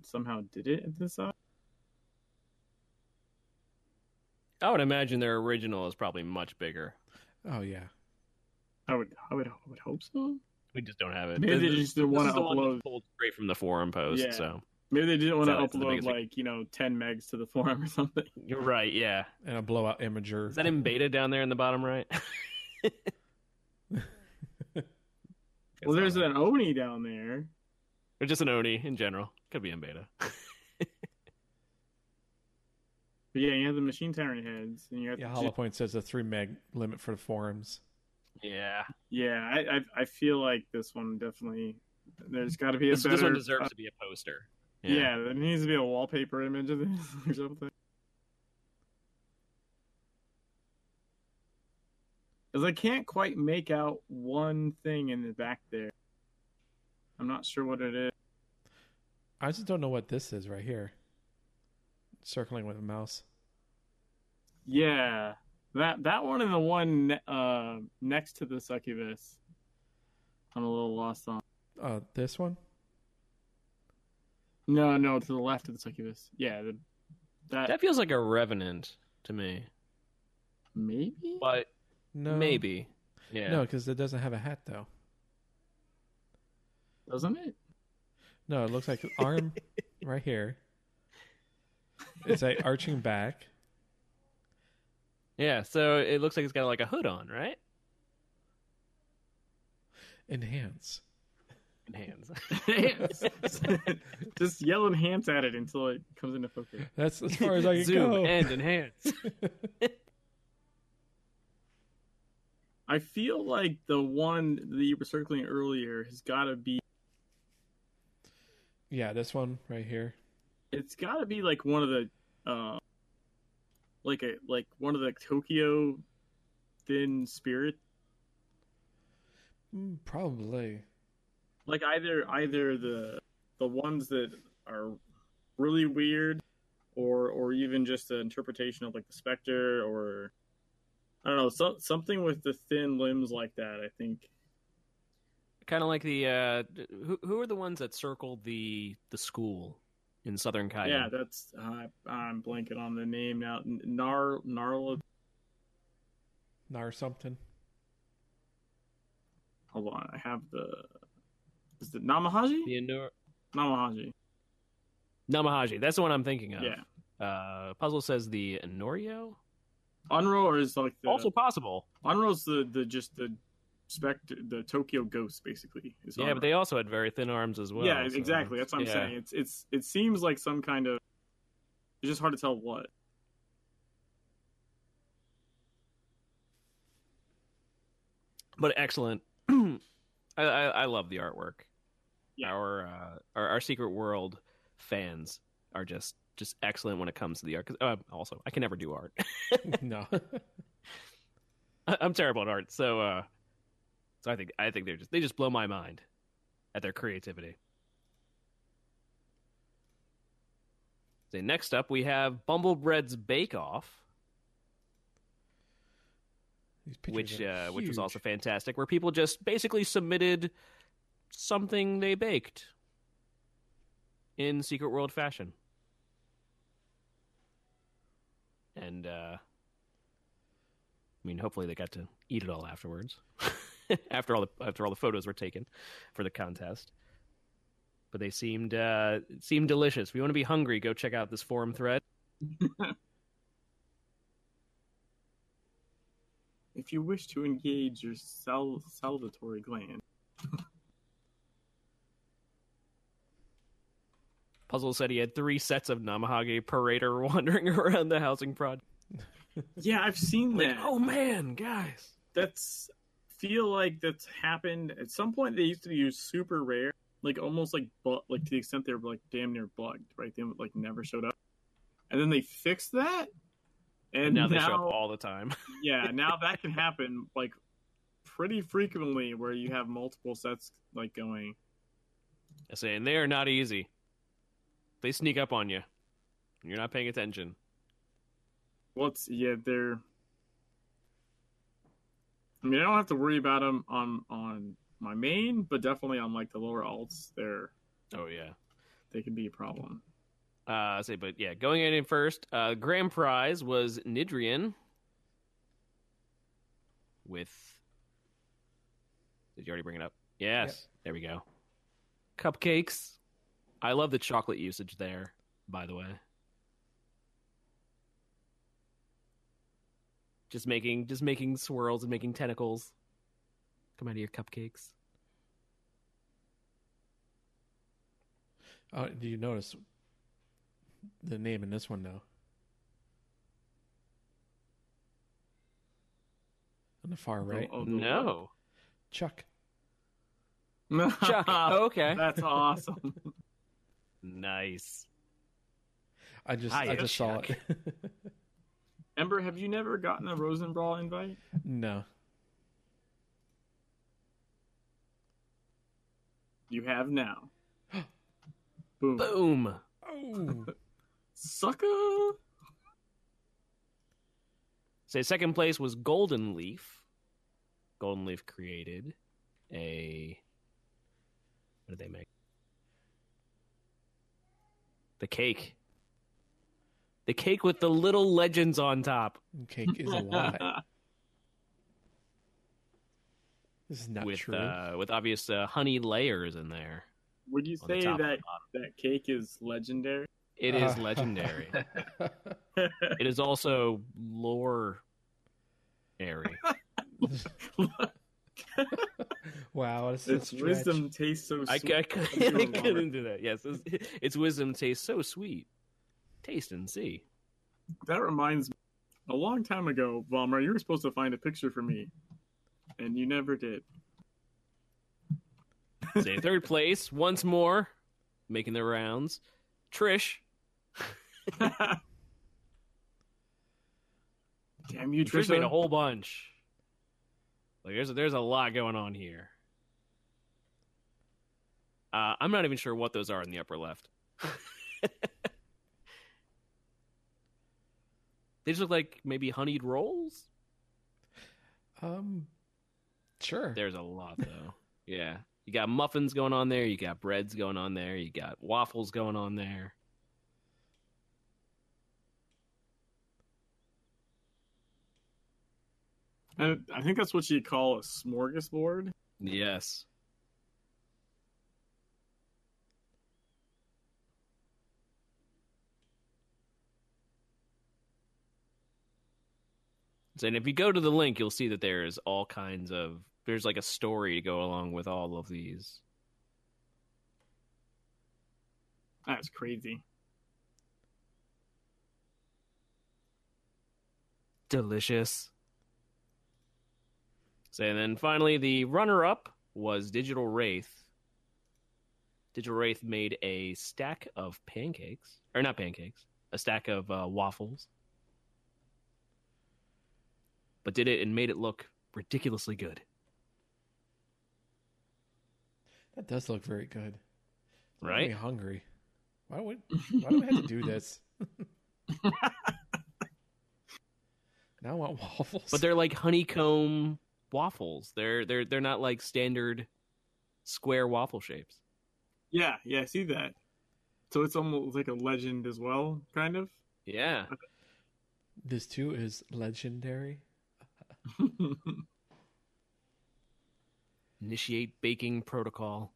somehow did it at this size. I would imagine their original is probably much bigger. Oh, yeah. I would, I would, I would hope so. We just don't have it. Maybe this, they just didn't want to upload pulled straight from the forum post. Yeah. So maybe they didn't want so to upload like thing. you know ten megs to the forum or something. You're right. Yeah, and a blowout imager. Is that in beta down there in the bottom right? Well, there's an Oni down there. Or just an Oni in general. Could be in beta. But yeah, you have the Machine Tyrant heads, and you have yeah. Hollowpoint says a three meg limit for the forums. Yeah, yeah. I, I I feel like this one definitely. There's got to be a this, better. This one deserves uh, to be a poster. Yeah. yeah, there needs to be a wallpaper image of this or something. Because I can't quite make out one thing in the back there. I'm not sure what it is. I just don't know what this is right here. Circling with a mouse. Yeah. That that one and the one uh, next to the succubus, I'm a little lost on. Uh, this one? No, no, to the left of the succubus. Yeah, the, that that feels like a revenant to me. Maybe, but no, maybe, yeah, no, because it doesn't have a hat though. Doesn't it? No, it looks like an arm right here. It's like arching back. Yeah, so it looks like it's got like a hood on, right? Enhance. Enhance. Enhance. Just yell enhance at it until it comes into focus. That's as far as I can Zoom go. And enhance. I feel like the one that you were circling earlier has got to be... Yeah, this one right here. It's got to be like one of the... Uh... Like a like one of the Tokyo thin spirit, probably. Like either either the the ones that are really weird, or or even just an interpretation of like the specter, or I don't know, so, something with the thin limbs like that. I think kind of like the uh, who who are the ones that circled the the school. In Southern Kaido. Yeah, that's... Uh, I'm blanking on the name now. Nar... Narla... Nar something. Hold on, I have the... Is it Namahage? The Indoor... Namahage. Namahage, that's the one I'm thinking of. Yeah. Uh, Puzzle says the Enorio? Unro or is like the... Also possible. Unro's the, the just the... Spectre, the Tokyo ghost, basically. Is yeah, but they also had very thin arms as well. Yeah, so. Exactly. That's what I'm yeah. saying. It's it's it seems like some kind of. It's just hard to tell what. But excellent. I, I I love the artwork. Yeah. Our, uh, our our Secret World fans are just just excellent when it comes to the art. Uh, also, I can never do art. No. I, I'm terrible at art, so. Uh, So I think I think they're just they just blow my mind at their creativity. So next up, we have Bumblebread's Bake Off, which uh, which was also fantastic, where people just basically submitted something they baked in Secret World fashion. And, uh, I mean, hopefully they got to eat it all afterwards, after all the after all the photos were taken for the contest. But they seemed uh, seemed delicious. If you want to be hungry, go check out this forum thread. If you wish to engage your sal- salivatory gland. Puzzle said he had three sets of Namahage Parader wandering around the housing project. Yeah, I've seen that. Like, oh man, guys. That's feel like that's happened. At some point they used to use super rare. Like almost like but like to the extent they were like damn near bugged, right? They like never showed up, and then they fixed that, and, and now, now they show up all the time. Yeah, now that can happen like pretty frequently where you have multiple sets like going. I say, and they are not easy. They sneak up on you. You're not paying attention. What's well, yeah? They're. I mean, I don't have to worry about them on on. my main, but definitely on like the lower alts there. Oh yeah. They can be a problem. Uh say but yeah, going in first, uh grand prize was Nidrian with Did you already bring it up? Yes. Yep. There we go. Cupcakes. I love the chocolate usage there, by the way. Just making just making swirls and making tentacles. Come out of your cupcakes. Oh, do you notice the name in this one now? On the far right. Oh, oh no. One. Chuck. Chuck. Okay. That's awesome. Nice. I just Hiya, I just Chuck. saw it. Ember, have you never gotten a Rosenball invite? No. You have now. Boom. Boom. Oh. Sucker. So second place was Golden Leaf. Golden Leaf created a... What did they make? The cake. The cake with the little legends on top. Cake is a lie. This is not with, true. Uh, with obvious uh, honey layers in there. Would you say that that cake is legendary? It uh. is legendary. It is also lore-ary. Wow. It's, it's wisdom tastes so sweet. I, I, I couldn't do that. Yes, it's, it's wisdom tastes so sweet. Taste and see. That reminds me. A long time ago, Vollmer, you were supposed to find a picture for me. And you never did. Say third place, once more, making the rounds. Trish. Damn you, Trish. Trish made a whole bunch. Like there's a, there's a lot going on here. Uh, I'm not even sure what those are in the upper left. They just look like maybe honeyed rolls. Um. Sure. There's a lot, though. Yeah. You got muffins going on there. You got breads going on there. You got waffles going on there. I, I think that's what you call a smorgasbord. Yes. And if you go to the link, you'll see that there's all kinds of... There's like a story to go along with all of these. That's crazy. Delicious. So, and then finally, the runner-up was Digital Wraith. Digital Wraith made a stack of pancakes. Or not pancakes. A stack of uh, waffles. But did it and made it look ridiculously good. That does look very good. Right? I'm hungry. Why would? Why do I have to do this? Now I want waffles. But they're like honeycomb waffles. They're they're they're not like standard square waffle shapes. Yeah, yeah, I see that. So it's almost like a legend as well, kind of. Yeah. Okay. This too is legendary. Initiate baking protocol.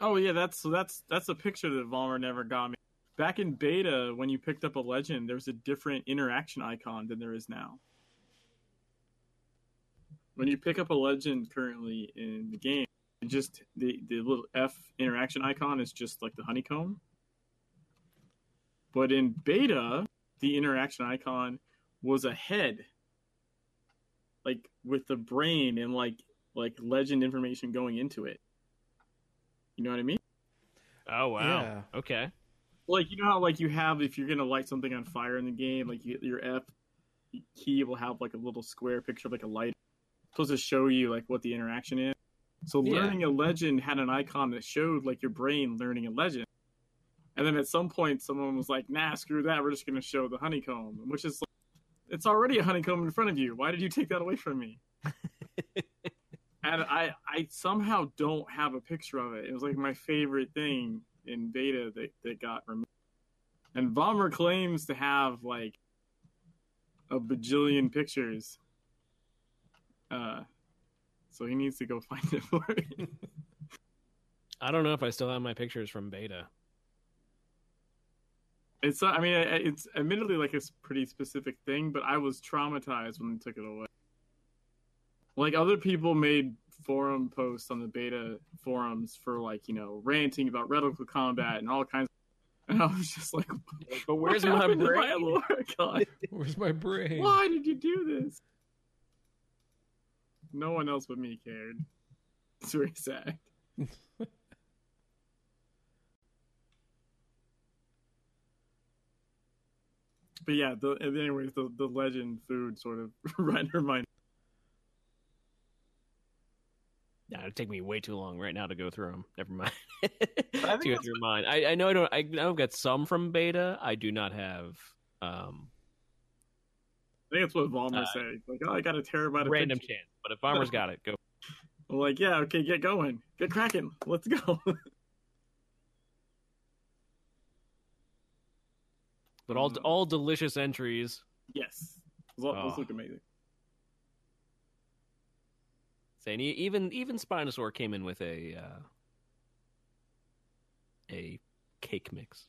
Oh yeah, that's that's that's a picture that Vollmer never got me. Back in beta, when you picked up a legend, there was a different interaction icon than there is now. When you pick up a legend currently in the game, just the, the little F interaction icon is just like the honeycomb. But in beta, the interaction icon was a head, like with the brain and like like legend information going into it. You know what I mean? Oh wow! Yeah. Okay. Like you know how like you have if you're gonna light something on fire in the game, like you, your F key will have like a little square picture of like a light, it's supposed to show you like what the interaction is. So yeah. Learning a legend had an icon that showed like your brain learning a legend. And then at some point, someone was like, nah, screw that. We're just going to show the honeycomb, which is like, it's already a honeycomb in front of you. Why did you take that away from me? And I, I somehow don't have a picture of it. It was like my favorite thing in beta that, that got removed. And Vollmer claims to have like a bajillion pictures. Uh, So he needs to go find it for me. I don't know if I still have my pictures from beta. It's, I mean, it's admittedly like a pretty specific thing, but I was traumatized when they took it away. Like other people made forum posts on the beta forums for like, you know, ranting about reticle combat and all kinds of, and I was just like, but where's my brain? My where's my brain? Why did you do this? No one else but me cared. It's very sad. But yeah, the, anyways, the, the legend food sort of right in her mind. Nah, it'd take me way too long right now to go through them. Never mind. I think to go through mine. I, I know I don't. I know I've got some from beta. I do not have. Um, I think that's what Vollmer uh, said. Like, oh, I got a terabyte of random pictures. Chance. But if Vollmer's got it, go. I'm like, yeah, okay, get going. Get cracking. Let's go. But all all delicious entries. Yes. Those oh. look amazing. Saying even even Spinosaur came in with a uh, a cake mix.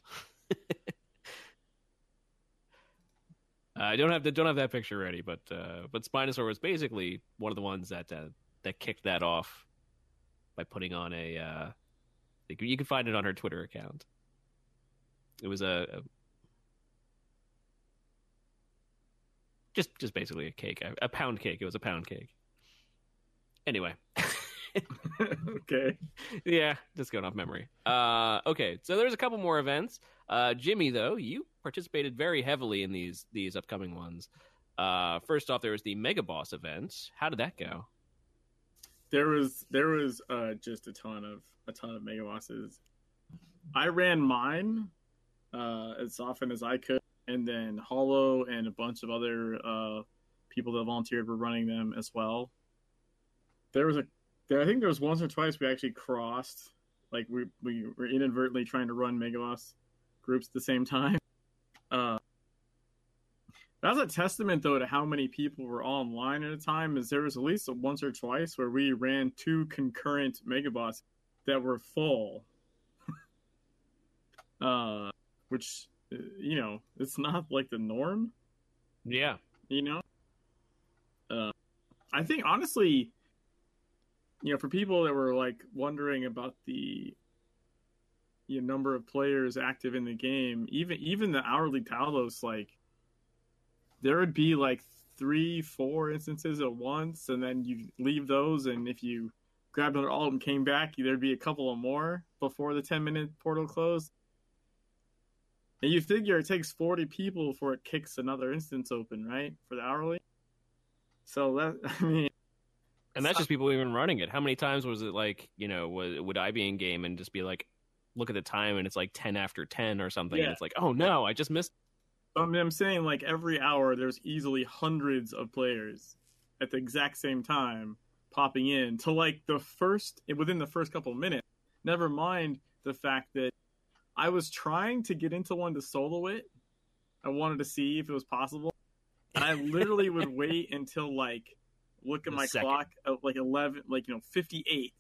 I don't have the, don't have that picture ready, but uh, but Spinosaur was basically one of the ones that uh, that kicked that off by putting on a. Uh, like you can find it on her Twitter account. It was a, a just just basically a cake, a, a pound cake. It was a pound cake. Anyway, okay, yeah, just going off memory. Uh, okay, so there's a couple more events. Uh, Jimmy, though, you participated very heavily in these these upcoming ones. Uh, first off, there was the Mega Boss event. How did that go? There was there was uh, just a ton of a ton of Mega Bosses. I ran mine uh, as often as I could, and then Hollow and a bunch of other uh, people that volunteered were running them as well. There was a there I think there was once or twice we actually crossed, like we we were inadvertently trying to run Mega Boss groups at the same time. Uh, that's a testament, though, to how many people were online at a time. Is there was at least once or twice where we ran two concurrent Megabosses that were full, uh, which you know it's not like the norm. Yeah, you know. Uh, I think honestly, you know, for people that were like wondering about the. You know, number of players active in the game, even even the hourly Talos, like there would be like three, four instances at once, and then you leave those, and if you grabbed another alt and came back, there'd be a couple of more before the ten minute portal closed. And you figure it takes forty people before it kicks another instance open, right, for the hourly? So that I mean, And that's just people even running it. How many times was it like, you know, would, would I be in game and just be like, look at the time and it's like ten after ten or something. Yeah. And it's like, oh no, I just missed. I mean, I'm saying like every hour there's easily hundreds of players at the exact same time popping in to like the first, within the first couple of minutes. Never mind the fact that I was trying to get into one to solo it. I wanted to see if it was possible. And I literally would wait until like, look at my second. Clock at like eleven, like, you know, fifty-eight,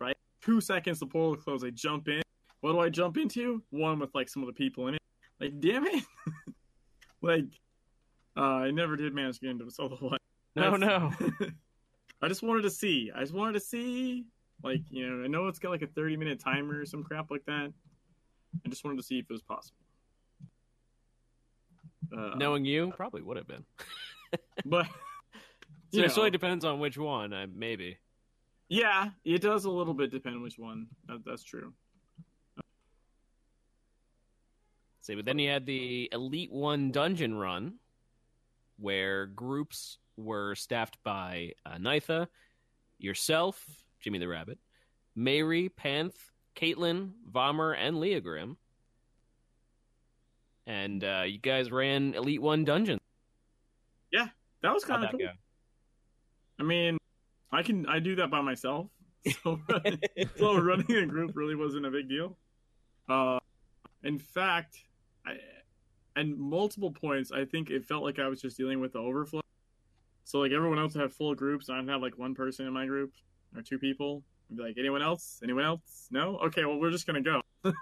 right? Two seconds, the portal closes. I jump in. What do I jump into? One with like some of the people in it. Like, damn it. Like, uh, I never did manage to get into the solo one. No, no. I just wanted to see. I just wanted to see. Like, you know, I know it's got like a thirty minute timer or some crap like that. I just wanted to see if it was possible. Uh, Knowing you, probably would have been. But so it really depends on which one, uh, maybe. Yeah, it does a little bit depend on which one. That, that's true. See, but then you had the Elite One dungeon run, where groups were staffed by uh, Nidhya, yourself, Jimmy the Rabbit, Mayri, Panth, Caitlin, Vollmer, and Leo Grimm. And uh, you guys ran Elite One dungeons. Yeah, that was kind of cool. Go? I mean, I can I do that by myself, so, so running a group really wasn't a big deal. Uh, in fact, I, and multiple points, I think it felt like I was just dealing with the overflow. So like everyone else had full groups, and I'd have like one person in my group or two people. I'd be like, anyone else? Anyone else? No? Okay, well we're just gonna go. But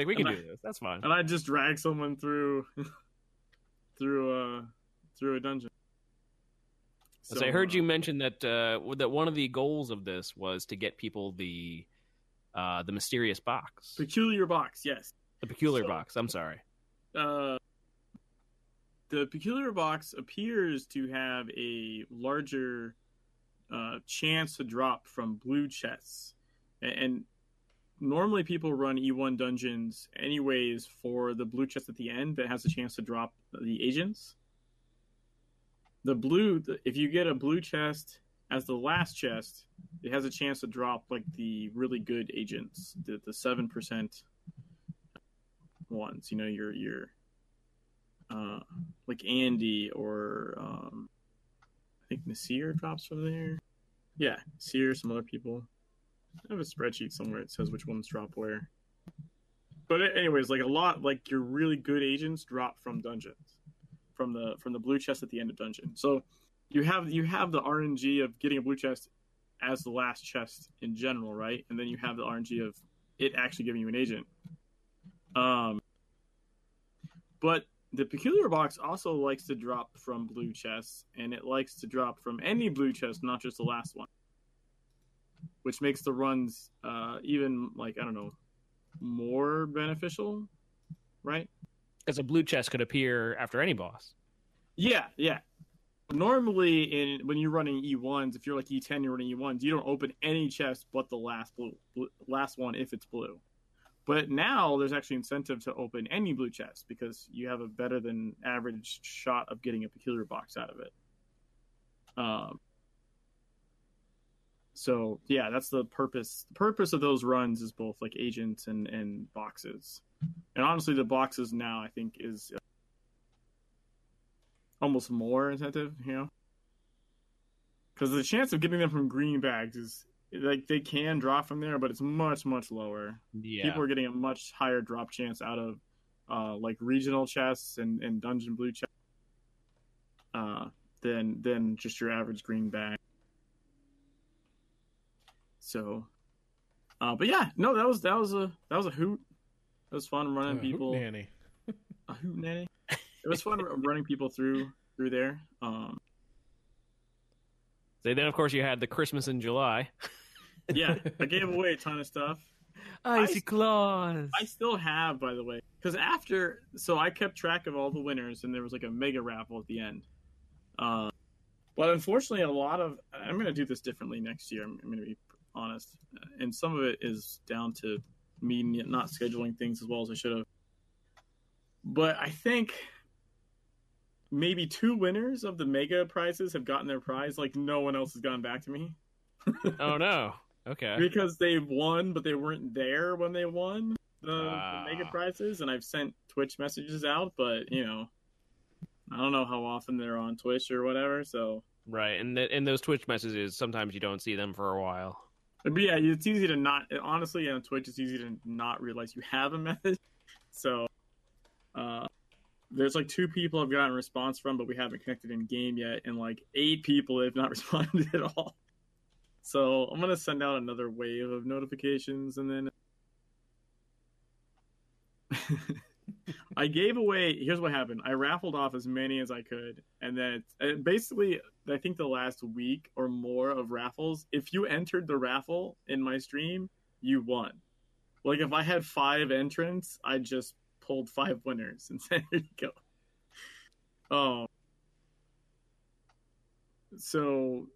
like, we can and do I, this. That's fine. And I just drag someone through, through, uh, through a dungeon. So, As I heard uh, you mention that uh, that one of the goals of this was to get people the, uh, the mysterious box, peculiar box. Yes, the peculiar so, box. I'm sorry. Uh, the peculiar box appears to have a larger uh, chance to drop from blue chests, and. and normally people run E one dungeons anyways for the blue chest at the end that has a chance to drop the agents. The blue, if you get a blue chest as the last chest, it has a chance to drop like the really good agents, the, the seven percent ones. You know, your your uh, like Andy or um, I think Nasir drops from there. Yeah, Nasir, some other people. I have a spreadsheet somewhere that says which ones drop where. But anyways, like a lot, like your really good agents drop from dungeons, from the from the blue chest at the end of dungeon. So you have you have the R N G of getting a blue chest as the last chest in general, right? And then you have the R N G of it actually giving you an agent. Um, but the peculiar box also likes to drop from blue chests, and it likes to drop from any blue chest, not just the last one. Which makes the runs uh, even, like, I don't know, more beneficial, right? Because a blue chest could appear after any boss. Yeah, yeah. Normally, in when you're running E ones, if you're like E ten, you're running E ones, you don't open any chest but the last blue, blue, last one if it's blue. But now there's actually incentive to open any blue chest because you have a better than average shot of getting a peculiar box out of it. Um. So yeah, that's the purpose. The purpose of those runs is both like agents and, and boxes. And honestly, the boxes now I think is almost more incentive, you know, because the chance of getting them from green bags is like they can drop from there, but it's much much lower. Yeah. People are getting a much higher drop chance out of uh, like regional chests and, and dungeon blue chests uh, than than just your average green bag. So, uh, but yeah, no, that was that was a that was a hoot. It was fun running a people. Hoot nanny. A hoot nanny. It was fun running people through through there. Um, so then, of course, you had the Christmas in July. Yeah, I gave away a ton of stuff. Icy Claws. I still have, by the way, because after, so I kept track of all the winners, and there was like a mega raffle at the end. Uh, but unfortunately, a lot of I'm going to do this differently next year. I'm, I'm going to be honest, and some of it is down to me not scheduling things as well as I should have, but I think maybe two winners of the mega prizes have gotten their prize. Like, no one else has gone back to me. Oh, no. Okay. Because they won, but they weren't there when they won the, uh... the mega prizes. And I've sent Twitch messages out, but, you know, I don't know how often they're on Twitch or whatever, so... Right, and th- and those Twitch messages, sometimes you don't see them for a while. But yeah, it's easy to not... Honestly, on Twitch, it's easy to not realize you have a message. So, uh, there's like two people I've gotten a response from, but we haven't connected in game yet, and like eight people have not responded at all. So, I'm going to send out another wave of notifications, and then... I gave away... Here's what happened. I raffled off as many as I could. And then it, basically, I think the last week or more of raffles, if you entered the raffle in my stream, you won. Like, if I had five entrants, I just pulled five winners and said, here you go. Oh. So,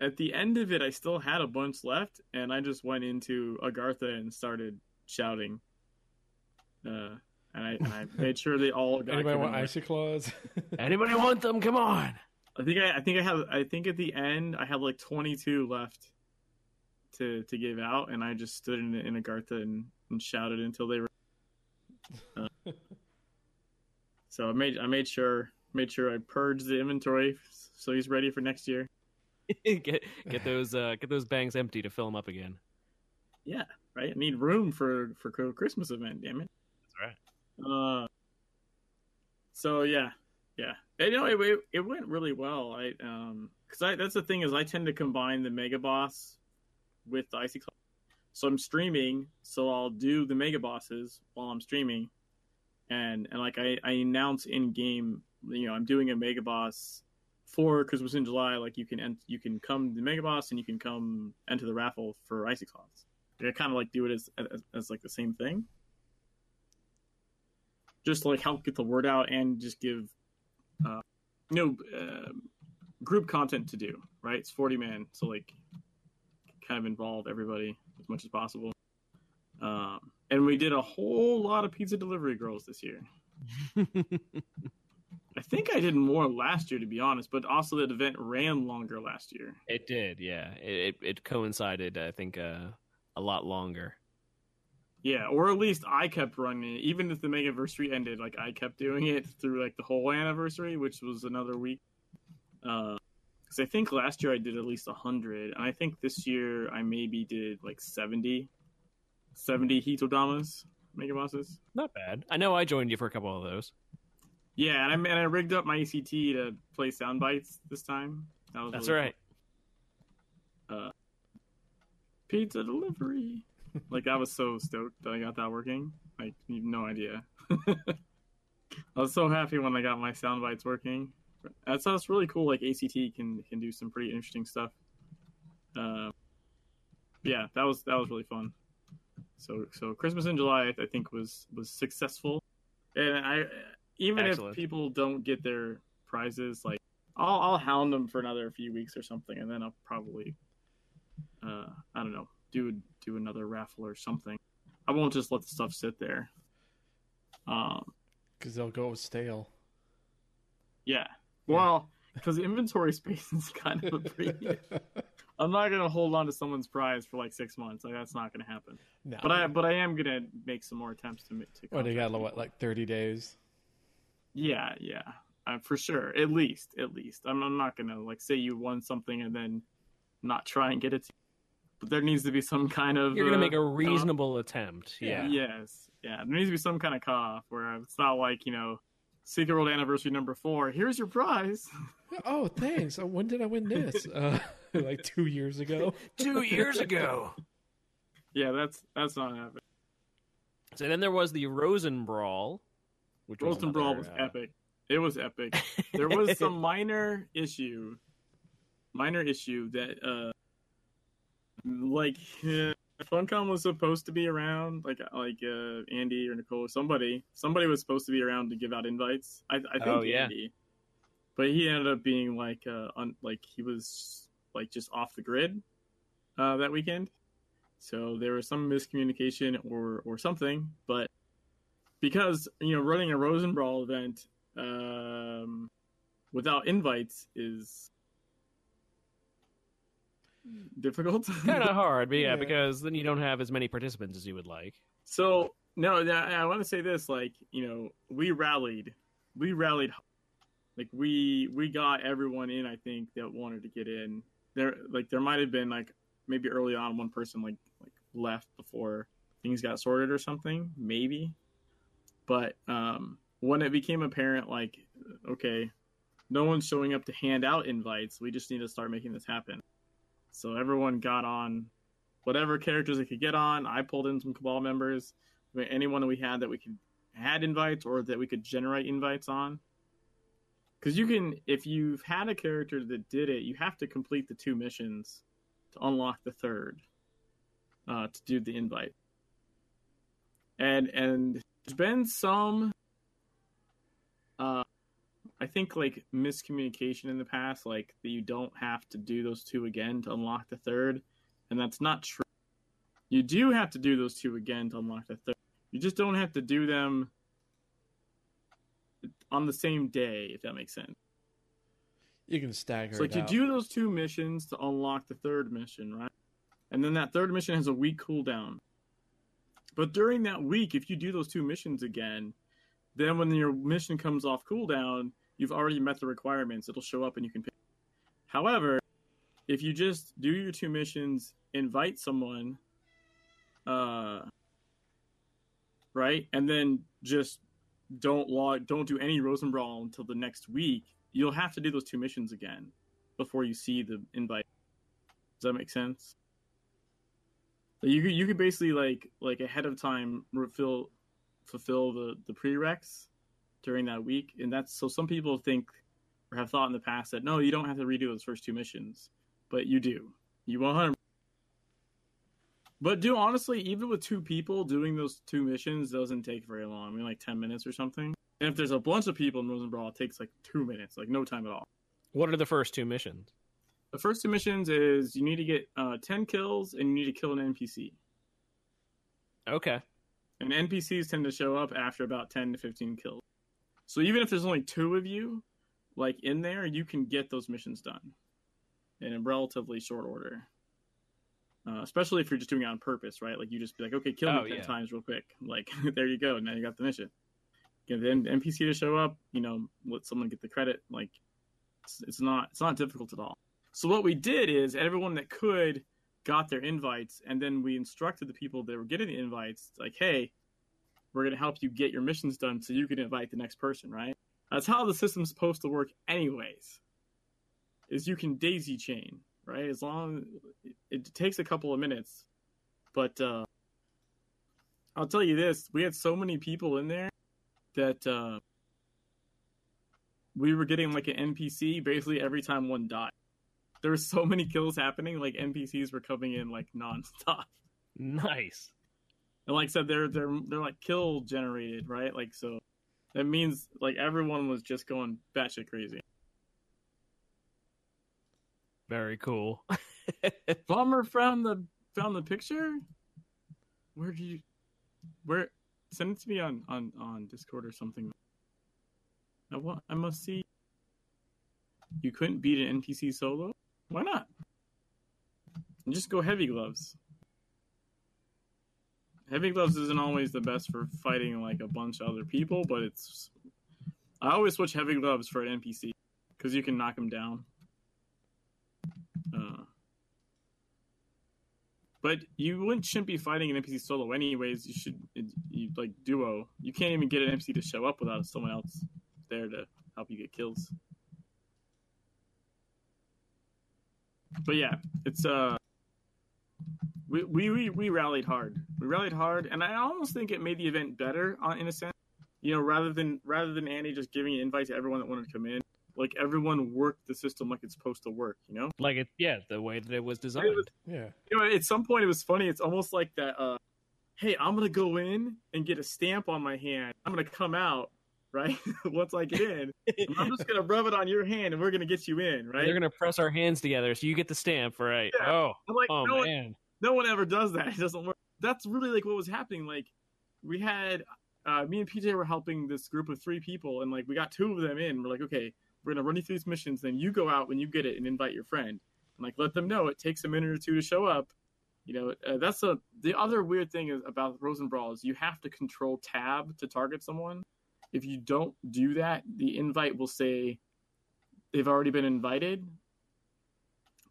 at the end of it, I still had a bunch left, and I just went into Agartha and started shouting. Uh... And I, and I made sure they all got. Anybody want icy claws? Anybody want them? Come on! I think I, I think I have. I think at the end I have like twenty-two left to to give out, and I just stood in, in Agartha and, and shouted until they were. Uh, so I made I made sure made sure I purged the inventory, so he's ready for next year. get get those uh, get those bangs empty to fill them up again. Yeah, right. I need room for for Christmas event. Damn it! That's all right. Uh, so yeah, yeah. And, you know, it, it it went really well. I um, cause I that's the thing is I tend to combine the mega boss with the icy claw. So I'm streaming, so I'll do the mega bosses while I'm streaming, and and like I, I announce in game, you know, I'm doing a mega boss for Christmas in July. Like you can ent- you can come to the mega boss and you can come enter the raffle for icy claws. I kind of like do it as, as as like the same thing. Just to, like, help get the word out and just give, uh, you know, uh, group content to do, right? It's forty-man, so, like, kind of involve everybody as much as possible. Um, and we did a whole lot of pizza delivery girls this year. I think I did more last year, to be honest, but also that event ran longer last year. It did, yeah. It, it, it coincided, I think, uh, a lot longer. Yeah, or at least I kept running it. Even if the Megaversary ended, like, I kept doing it through, like, the whole anniversary, which was another week. Because uh, I think last year I did at least one hundred, and I think this year I maybe did, like, seventy. seventy Hitodamas, Megabosses. Not bad. I know I joined you for a couple of those. Yeah, and I, and I rigged up my E C T to play sound bites this time. That was That's really right. Cool. Uh, pizza delivery. Like, I was so stoked that I got that working. Like, you have no idea. I was so happy when I got my sound bites working. That's, that's really cool. Like, A C T can, can do some pretty interesting stuff. Uh, yeah, that was that was really fun. So so Christmas in July, I think, was, was successful. And I even Excellent. If people don't get their prizes, like, I'll, I'll hound them for another few weeks or something, and then I'll probably, uh, I don't know, do do another raffle or something. I won't just let the stuff sit there. Um, because they'll go stale. Yeah. yeah. Well, because inventory space is kind of a breeze. I'm not gonna hold on to someone's prize for like six months. Like, that's not gonna happen. No. But I but I am gonna make some more attempts to make. Well, they got what, like thirty days. Yeah, yeah, uh, for sure. At least, at least. I'm I'm not gonna like say you won something and then not try and get it to. But there needs to be some kind of... You're going to uh, make a reasonable cutoff. Attempt. Yeah. Yes. Yeah. There needs to be some kind of cutoff where it's not like, you know, Secret World Anniversary number four. Here's your prize. Oh, thanks. When did I win this? Uh, like two years ago. two years ago. Yeah, that's that's not happening. So then there was the Rosenbrawl. Which Rosenbrawl was, another, was uh... epic. It was epic. There was some minor issue. Minor issue that... Uh, Like, uh, Funcom was supposed to be around, like like uh, Andy or Nicole or somebody. Somebody was supposed to be around to give out invites. I, I think oh, yeah. Andy. But he ended up being, like, uh, un- like he was, like, just off the grid uh, that weekend. So there was some miscommunication or, or something. But because, you know, running a Rosenbrawl event, um, without invites is difficult. Kind of hard, but yeah, yeah, because then you don't have as many participants as you would like. So, no, I want to say this, like, you know, we rallied. We rallied. Like, we we got everyone in, I think, that wanted to get in. There, like, there might have been, like, maybe early on one person, like, like left before things got sorted or something, maybe. But um, when it became apparent, like, okay, no one's showing up to hand out invites. We just need to start making this happen. So everyone got on whatever characters they could get on. I pulled in some Cabal members. I mean, anyone that we had that we could had invites or that we could generate invites on. Because you can, if you've had a character that did it, you have to complete the two missions to unlock the third uh, to do the invite. And and there's been some, uh, I think, like, miscommunication in the past, like, that you don't have to do those two again to unlock the third. And that's not true. You do have to do those two again to unlock the third. You just don't have to do them on the same day, if that makes sense. You can stagger so, like, it out. You do those two missions to unlock the third mission, right? And then that third mission has a week cooldown. But during that week, if you do those two missions again, then when your mission comes off cooldown, you've already met the requirements. It'll show up and you can pick. However, if you just do your two missions, invite someone, uh, right? And then just don't log, don't do any Rosenball until the next week, you'll have to do those two missions again before you see the invite. Does that make sense? So you could, you could basically, like, like ahead of time refill, fulfill the, the prereqs during that week. And that's, so some people think or have thought in the past that, no, you don't have to redo those first two missions, but you do. You one hundred percent. But do honestly, even with two people, doing those two missions doesn't take very long. I mean, like ten minutes or something. And if there's a bunch of people in Rosenball, it takes like two minutes, like no time at all. What are the first two missions? The first two missions is you need to get uh, ten kills and you need to kill an N P C. Okay. And N P Cs tend to show up after about ten to fifteen kills. So even if there's only two of you, like, in there, you can get those missions done in relatively short order. Uh, especially if you're just doing it on purpose, right? Like, you just be like, okay, kill me oh, ten yeah. times real quick. Like, there you go. Now you got the mission. Get the N P C to show up, you know, let someone get the credit. Like, it's, it's not it's not difficult at all. So what we did is everyone that could got their invites, and then we instructed the people that were getting the invites, like, hey, we're going to help you get your missions done so you can invite the next person, right? That's how the system's supposed to work anyways, is you can daisy chain. Right, as long it, it takes a couple of minutes, but uh, I'll tell you this: we had so many people in there that uh, we were getting like an N P C basically every time one died. There were so many kills happening; like N P Cs were coming in like nonstop. Nice, and like I said, they're they're they're like kill generated, right? Like, so that means like everyone was just going batshit crazy. Very cool. Vollmer found the found the picture. Where do you where send it to me on, on, on Discord or something? I want, I must see. You couldn't beat an N P C solo? Why not? And just go heavy gloves. Heavy gloves isn't always the best for fighting like a bunch of other people, but it's I always switch heavy gloves for an N P C because you can knock them down. Uh, but you wouldn't shouldn't be fighting an N P C solo anyways. You should you like duo. You can't even get an N P C to show up without someone else there to help you get kills. But yeah, it's uh, we we we, we rallied hard. We rallied hard, and I almost think it made the event better in a sense. You know, rather than rather than Andy just giving an invite to everyone that wanted to come in. Like, everyone worked the system like it's supposed to work, you know? Like, it, yeah, the way that it was designed. It was, yeah. You know, at some point, it was funny. It's almost like that, uh, hey, I'm going to go in and get a stamp on my hand. I'm going to come out, right, once I get in. I'm just going to rub it on your hand, and we're going to get you in, right? They're going to press our hands together, so you get the stamp, right? Yeah. Oh, I'm like, oh no man. One, no one ever does that. It doesn't work. That's really, like, what was happening. Like, we had... uh, me and P J were helping this group of three people, and like we got two of them in. We're like, okay, we're gonna run you through these missions. Then you go out when you get it and invite your friend, and like let them know it takes a minute or two to show up. You know, uh, that's a, the other weird thing is about Rosenbrawl is you have to control tab to target someone. If you don't do that, the invite will say they've already been invited.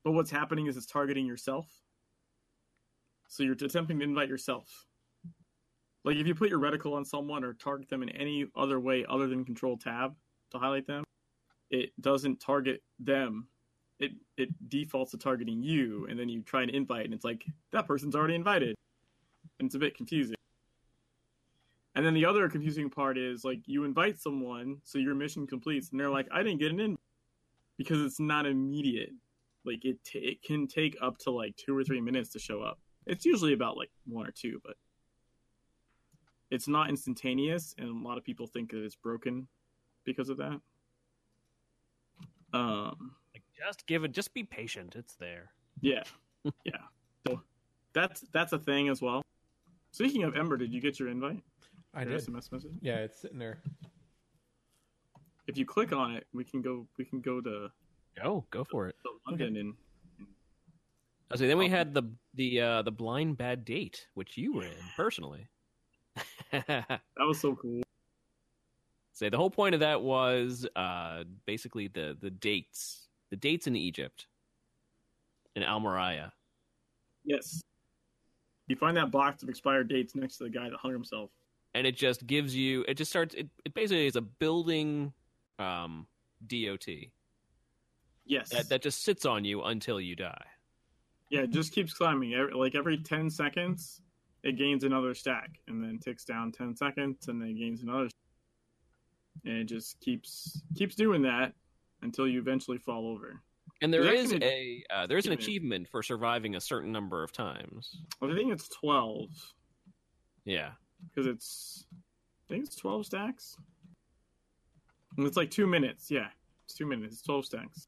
But what's happening is it's targeting yourself. So you're attempting to invite yourself. Like if you put your reticle on someone or target them in any other way other than control tab to highlight them, it doesn't target them. It it defaults to targeting you, and then you try and invite, and it's like, that person's already invited. And it's a bit confusing. And then the other confusing part is, like, you invite someone, so your mission completes, and they're like, I didn't get an invite. Because it's not immediate. Like, it t- it can take up to, like, two or three minutes to show up. It's usually about, like, one or two, but it's not instantaneous, and a lot of people think that it's broken because of that. Um... Just give it. Just be patient. It's there. Yeah, yeah. So that's that's a thing as well. Speaking of Ember, did you get your invite? I did. S M S message. Yeah, it's sitting there. If you click on it, we can go. We can go to. Go, go for to, it. To London okay. and. and I was like, then we had the the uh, the blind bad date, which you were in personally. That was so cool. Say so the whole point of that was uh, basically the the dates. The dates in Egypt, in Almoriah. Yes. You find that box of expired dates next to the guy that hung himself. And it just gives you, it just starts, it, it basically is a building um, D O T. Yes. That, that just sits on you until you die. Yeah, it just keeps climbing. Every, like every ten seconds, it gains another stack, and then ticks down ten seconds, and then it gains another stack. And it just keeps keeps doing that. Until you eventually fall over. And there is an, a uh, there is an achievement for surviving a certain number of times. I think it's twelve. Yeah, because it's I think it's twelve stacks. And it's like two minutes. Yeah, it's two minutes. It's twelve stacks.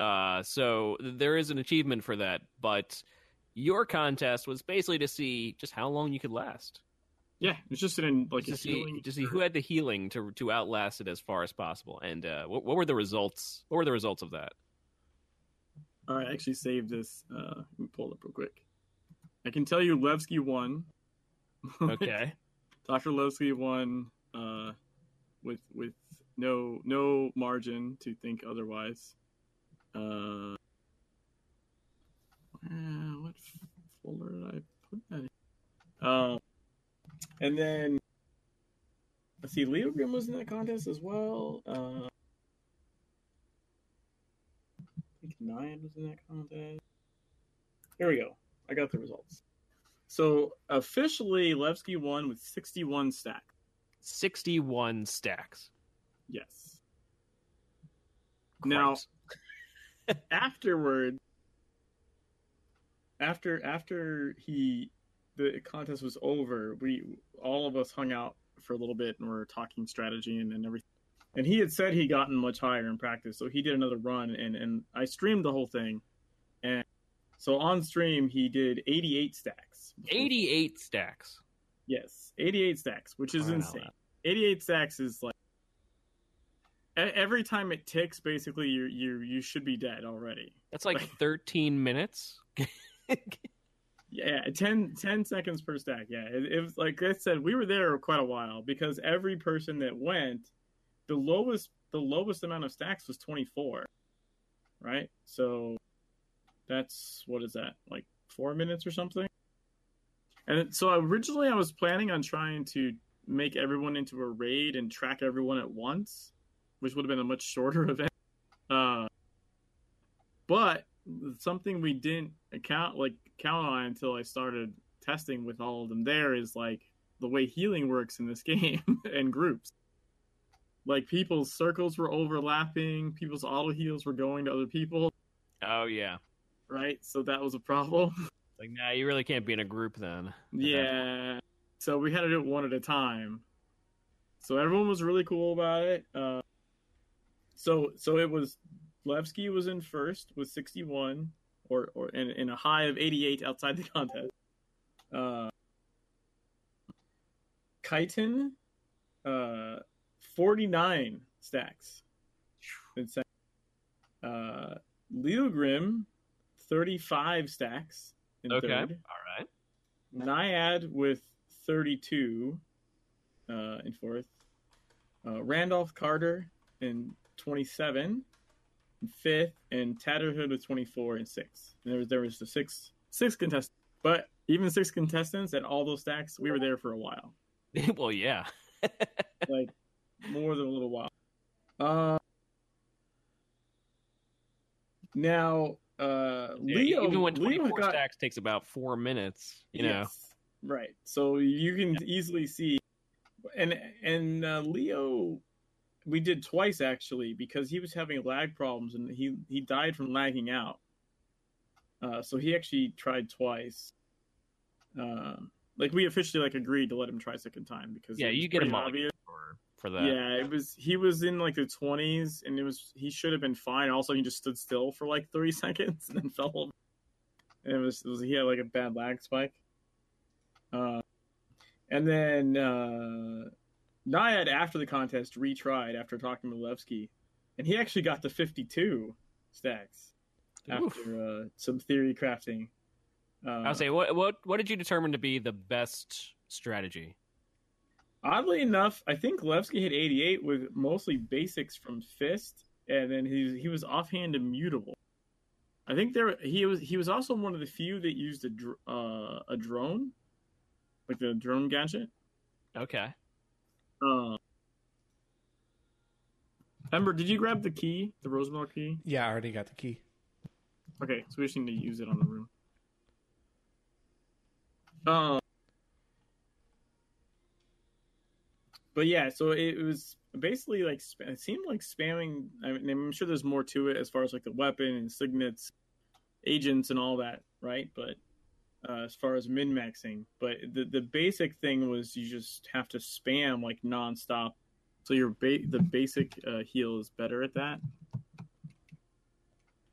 Uh, so there is an achievement for that, but your contest was basically to see just how long you could last. Yeah, it's just an like to see, to see who had the healing to to outlast it as far as possible. And uh, what what were the results? What were the results of that? All right, I actually saved this. Uh, let me pull it up real quick. I can tell you, Levski won. Okay, Doctor Levski won uh, with with no no margin to think otherwise. Uh, what folder did I put that in? Um. Uh, And then, let's see, Leo Grimm was in that contest as well. Uh, I think Nyad was in that contest. Here we go. I got the results. So, officially, Levski won with sixty-one stacks. sixty-one stacks. Yes. Christ. Now, afterward, after after he... the contest was over, we all of us hung out for a little bit and were talking strategy and, and everything. And he had said he'd gotten much higher in practice, so he did another run, and, and I streamed the whole thing. And so on stream, he did eighty-eight stacks. eighty-eight stacks? Yes, eighty-eight stacks, which is insane. eighty-eight stacks is like... Every time it ticks, basically, you you you should be dead already. That's like thirteen minutes? Yeah, ten, ten seconds per stack. Yeah, it, it was like I said, we were there quite a while because every person that went, the lowest the lowest amount of stacks was twenty-four, right? So that's what is that like four minutes or something? And so originally I was planning on trying to make everyone into a raid and track everyone at once, which would have been a much shorter event. Uh, but something we didn't account like count on until I started testing with all of them there is like the way healing works in this game and groups. Like people's circles were overlapping, people's auto heals were going to other people. Oh yeah, right. So that was a problem. Like, nah, you really can't be in a group then. Yeah. So we had to do it one at a time. So everyone was really cool about it. Uh, so so it was. Levski was in first with sixty-one, or or in, in a high of eighty-eight outside the contest. Uh, chitin, uh, forty-nine stacks. Uh, Leo Grimm, thirty-five stacks. In okay, third. All right. Nyad with thirty-two uh, in fourth. Uh, Randolph Carter in twenty-seven in fifth, and Tatterhood with twenty-four in sixth. And there was there was the six six contestants, but even six contestants at all those stacks, we were there for a while. Well, yeah, like more than a little while. Uh, now, uh, yeah, Leo, even when twenty-four got, stacks takes about four minutes, you yes, know, right? So you can yeah. easily see. And and uh, Leo, we did twice actually because he was having lag problems and he, he died from lagging out. Uh, so he actually tried twice. Uh, like we officially like agreed to let him try second time because yeah, you get him obvious for, for that. Yeah, it was he was in like the twenties and it was he should have been fine. Also, he just stood still for like three seconds and then fell over. And it was, it was he had like a bad lag spike. Uh, And then uh, Nyad, after the contest, retried after talking to Levski. And he actually got to fifty-two stacks Oof. after uh, some theory crafting. Uh, I'll say, what, what what did you determine to be the best strategy? Oddly enough, I think Levski hit eighty-eight with mostly basics from Fist. And then he, he was offhand immutable. I think there he was he was also one of the few that used a, dr- uh, a drone. Like the drone gadget. Okay. Uh, Ember, did you grab the key? The Rosenball key? Yeah, I already got the key. Okay, so we just need to use it on the room. Uh, but yeah, so it was basically like, it seemed like spamming. I mean, I'm sure there's more to it as far as like the weapon and signets, agents and all that, right? But Uh, as far as min-maxing, but the, the basic thing was you just have to spam like non-stop, so your ba- the basic uh, heal is better at that.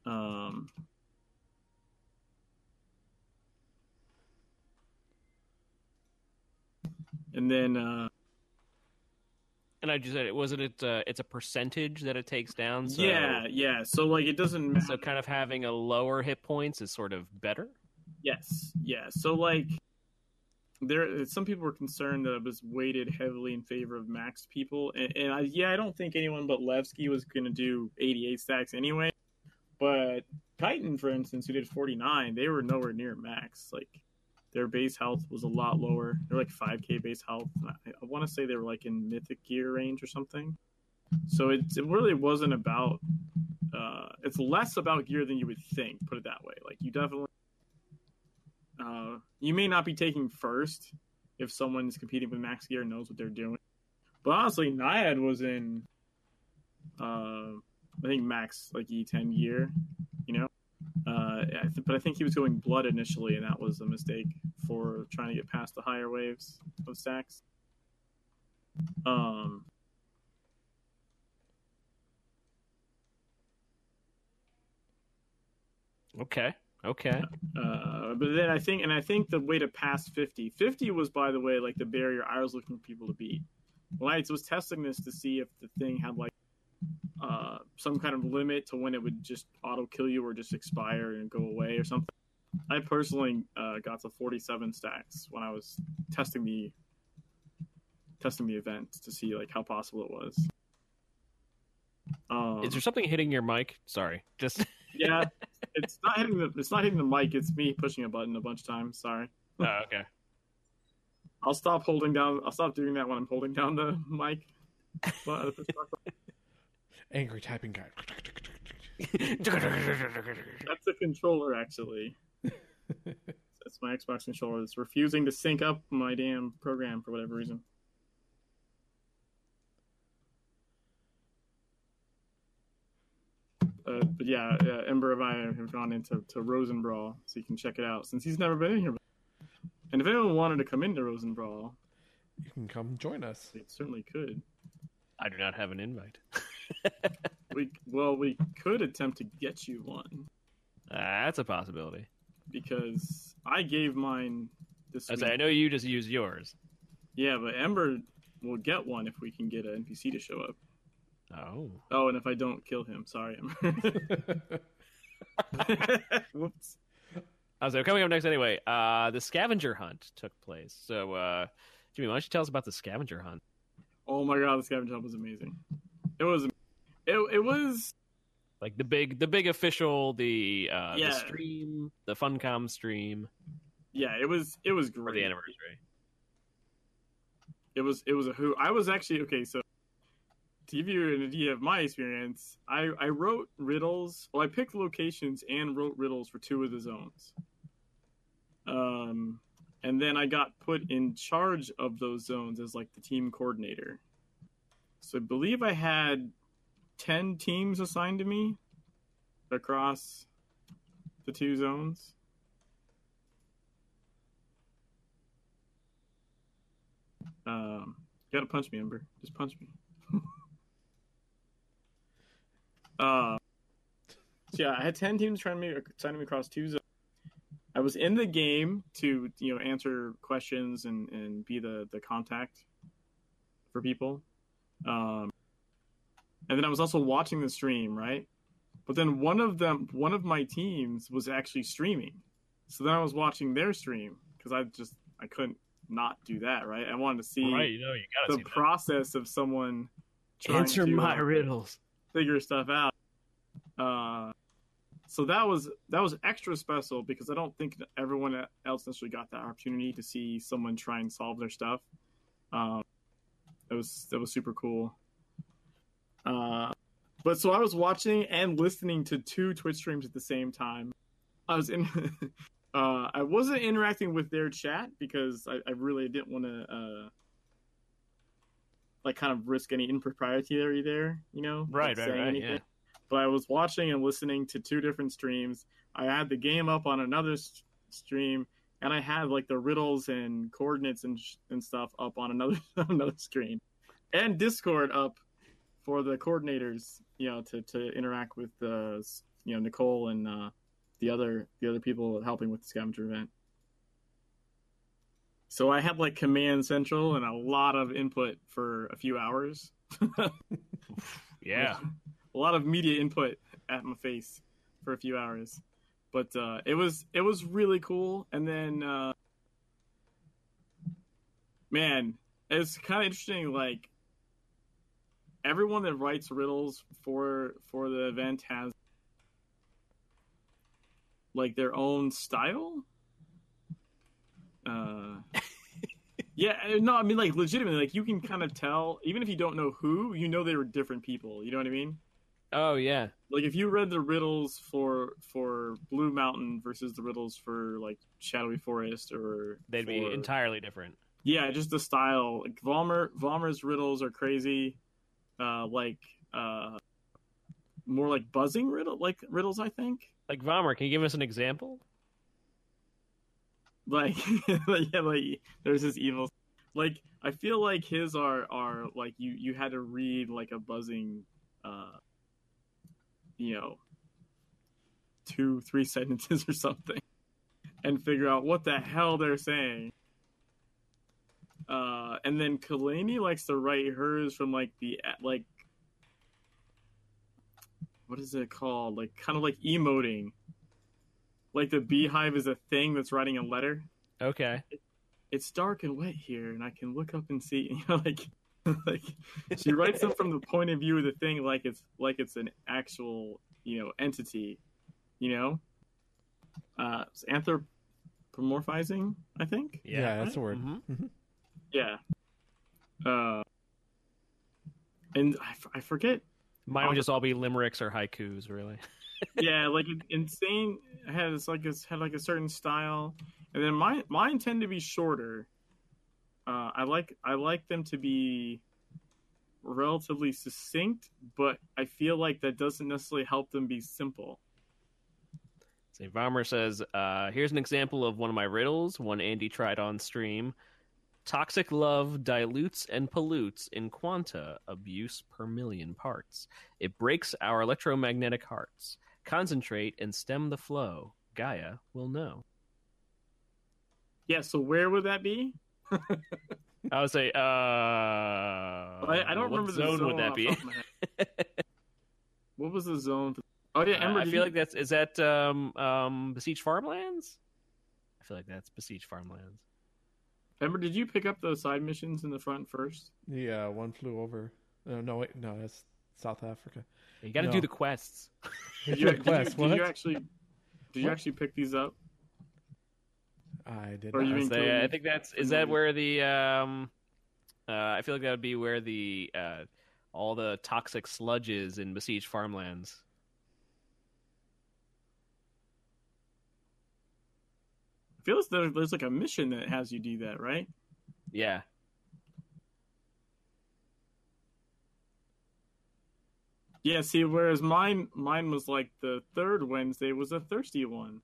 Um, and then, uh, and I just said it wasn't it. Uh, it's a percentage that it takes down. So yeah, yeah. So like it doesn't matter. So kind of having a lower hit points is sort of better. Yes, yeah. So, like, there, some people were concerned that it was weighted heavily in favor of max people, and, and I, yeah, I don't think anyone but Levski was going to do eighty-eight stacks anyway. But Titan, for instance, who did forty-nine, they were nowhere near max. Like, their base health was a lot lower. They're like five K base health. I, I want to say they were like in mythic gear range or something. So it, it really wasn't about. Uh, it's less about gear than you would think. Put it that way. Like, you definitely. Uh, you may not be taking first if someone's competing with max gear and knows what they're doing. But honestly, Nyad was in, uh, I think, max, like, E ten gear, you know? Uh, I th- but I think he was going blood initially, and that was a mistake for trying to get past the higher waves of stacks. Um... Okay. Okay. Uh, but then I think, and I think the way to pass fifty, fifty was, by the way, like the barrier I was looking for people to beat. Lights was testing this to see if the thing had like uh, some kind of limit to when it would just auto kill you or just expire and go away or something. I personally uh, got to forty-seven stacks when I was testing the testing the event to see like how possible it was. Um, Is there something hitting your mic? Sorry, just yeah. It's not hitting the. It's not hitting the mic. It's me pushing a button a bunch of times. Sorry. Oh, okay. I'll stop holding down. I'll stop doing that when I'm holding down the mic. Angry typing guy. That's the controller, actually. That's my Xbox controller. It's refusing to sync up my damn program for whatever reason. Uh, but yeah, uh, Ember and I have gone into to Rosenbrawl, so you can check it out since he's never been in here. And if anyone wanted to come into Rosenbrawl, you can come join us. It certainly could. I do not have an invite. we well, we could attempt to get you one. Uh, that's a possibility. Because I gave mine this I week. Say, I know you just used yours. Yeah, but Ember will get one if we can get an N P C to show up. Oh. Oh, and if I don't kill him, sorry, Ember. Whoops. Uh, so coming up next anyway, uh, the scavenger hunt took place. So, uh, Jimmy, why don't you tell us about the scavenger hunt? Oh my god, the scavenger hunt was amazing. It was, it it was like the big, the big official, the uh, yeah. the stream, the Funcom stream. Yeah, it was, it was great. For the anniversary. It was, it was a hoot. I was actually okay. So, to give you an idea of my experience, I I wrote riddles. Well, I picked locations and wrote riddles for two of the zones. Um, and then I got put in charge of those zones as, like, the team coordinator. So I believe I had ten teams assigned to me across the two zones. Um, you gotta punch me, Ember. Just punch me. uh, so yeah, I had ten teams trying to assign me across two zones. I was in the game to, you know, answer questions and, and be the, the contact for people. Um, and then I was also watching the stream, right? But then one of them, one of my teams was actually streaming. So then I was watching their stream because I just, I couldn't not do that, right? I wanted to see right, you know, you gotta the see process that. Of someone trying answer to my uh, riddles, figure stuff out. Uh, So that was that was extra special because I don't think everyone else necessarily got that opportunity to see someone try and solve their stuff. Um, that was that was super cool. Uh, but so I was watching and listening to two Twitch streams at the same time. I was in, uh, I wasn't interacting with their chat because I, I really didn't want to uh, like kind of risk any impropriety there. You know, right, like right, right, anything. Yeah. But I was watching and listening to two different streams. I had the game up on another st- stream, and I had like the riddles and coordinates and sh- and stuff up on another another stream, and Discord up for the coordinators, you know, to, to interact with the uh, you know Nicole and uh, the other the other people helping with the scavenger event. So I had like Command Central and a lot of input for a few hours. Yeah. A lot of media input at my face for a few hours, but uh, it was it was really cool. And then, uh, man, it's kind of interesting. Like everyone that writes riddles for for the event has like their own style. Uh, yeah, no, I mean like legitimately, like you can kind of tell even if you don't know who, you know they were different people. You know what I mean? Oh yeah. Like if you read the riddles for for Blue Mountain versus the riddles for like Shadowy Forest or they'd for... be entirely different. Yeah, just the style. Like Vollmer Vollmer's riddles are crazy. Uh like uh more like buzzing riddle like riddles, I think. Like Vollmer, can you give us an example? Like yeah, like there's this evil like I feel like his are are like you, you had to read like a buzzing uh you know, two, three sentences or something and figure out what the hell they're saying. Uh, and then Kalani likes to write hers from, like, the, like, what is it called? Like, kind of like emoting. Like the beehive is a thing that's writing a letter. Okay. It, it's dark and wet here, and I can look up and see, you know, like... like she writes them from the point of view of the thing, like it's like it's an actual, you know, entity, you know. Uh, it's anthropomorphizing, I think. Yeah, yeah that's a word. Mm-hmm. Yeah. Uh, and I, f- I forget. Mine would just all be limericks or haikus, really. Yeah, like insane has like it's had like a certain style, and then mine mine tend to be shorter. Uh, I like I like them to be relatively succinct, but I feel like that doesn't necessarily help them be simple. So Vollmer says, uh, here's an example of one of my riddles, one Andy tried on stream. Toxic love dilutes and pollutes in quanta abuse per million parts. It breaks our electromagnetic hearts. Concentrate and stem the flow. Gaia will know. Yeah, so where would that be? I would say, uh... Well, I, I don't remember the zone. What zone would that be? What was the zone? Oh, yeah, Ember. Uh, I feel you... like that's... Is that um, um, Besieged Farmlands? I feel like that's Besieged Farmlands. Ember, did you pick up those side missions in the front first? Yeah, one flew over. Oh, no, wait. No, that's South Africa. You got to no. do the quests. Did you, did quest, you, did you actually... Did you what? actually pick these up? I did. Or not. Say, I think that's. Is that where the? Um, uh, I feel like that would be where the uh, all the toxic sludge is in Besieged Farmlands. I feel like there's like a mission that has you do that, right? Yeah. Yeah. See, whereas mine, mine was like the third Wednesday was a thirsty one.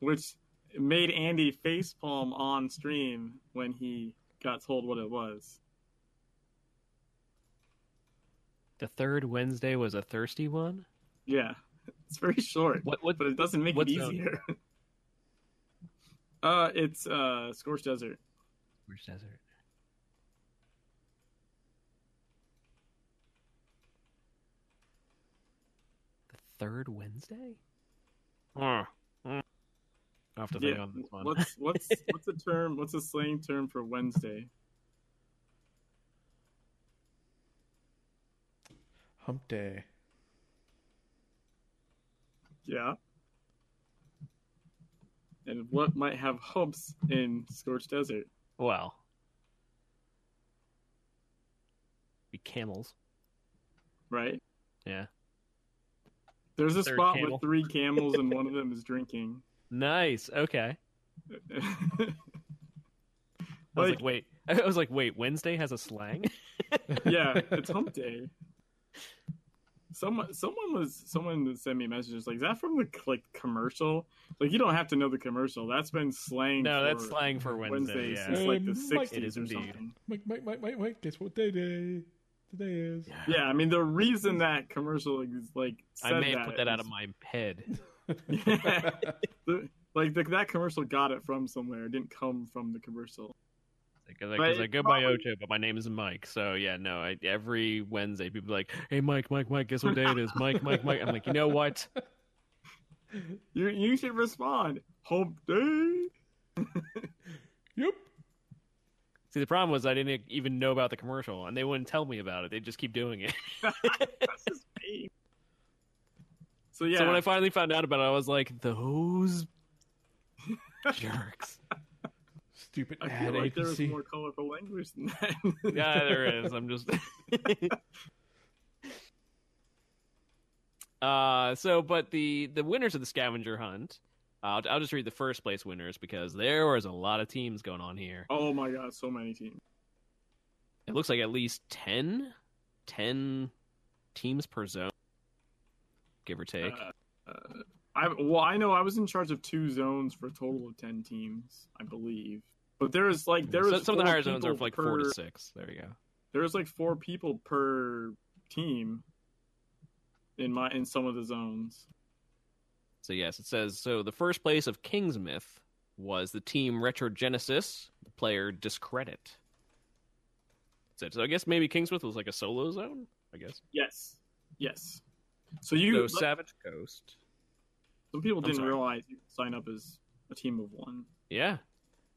Which made Andy facepalm on stream when he got told what it was. The third Wednesday was a thirsty one? Yeah. It's very short, what, what, but it doesn't make it easier. Zone? uh, it's uh, Scorched Desert. Scorched Desert. The third Wednesday? Huh. I have to think yeah. on this one. What's what's what's a term? What's a slang term for Wednesday? Hump day. Yeah. And what might have humps in Scorched Desert? Well, be camels, right? Yeah. There's a Third spot camel. with three camels, and one of them is drinking. Nice. Okay. I was like, wait. I was like, wait. Wednesday has a slang. Yeah, it's Hump Day. Someone, someone was, someone sent me messages like, "Is that from the like commercial?" Like, you don't have to know the commercial. That's been slang. No, for, that's slang for Wednesday. Wednesday yeah. Since like the sixties or something. Mike, Mike, Mike, Mike, Mike. Guess what day day today is? Yeah. yeah, I mean the reason that commercial is like. Said I may have that put that is, out of my head. Yeah. the, like the, that commercial got it from somewhere. It didn't come from the commercial. Because like, like, I go by Ocho, but my name is Mike. So yeah, no. I, every Wednesday, people are like, "Hey, Mike, Mike, Mike, guess what day it is?" Mike, Mike, Mike. I'm like, you know what? You you should respond. Hump day. Yep. See, the problem was I didn't even know about the commercial, and they wouldn't tell me about it. They just keep doing it. That's just me. So yeah. So when I finally found out about it, I was like, those jerks. Stupid I feel ad like agency. There was more colorful language than that. Yeah, there is. I'm just. uh, so, but the the winners of the scavenger hunt, uh, I'll just read the first place winners because there was a lot of teams going on here. Oh my god, so many teams. It looks like at least ten, ten teams per zone. Give or take. Uh, uh, I, well, I know I was in charge of two zones for a total of ten teams, I believe. But there is like there so, is some of the higher zones are like per, four to six. There you go. There's like four people per team in my in some of the zones. So yes, it says so. The first place of Kingsmith was the team Retrogenesis. The player Discredit. So, so I guess maybe Kingsmith was like a solo zone. I guess. Yes. Yes. So you so, Savage Coast. Some people didn't realize you could sign up as a team of one. Yeah,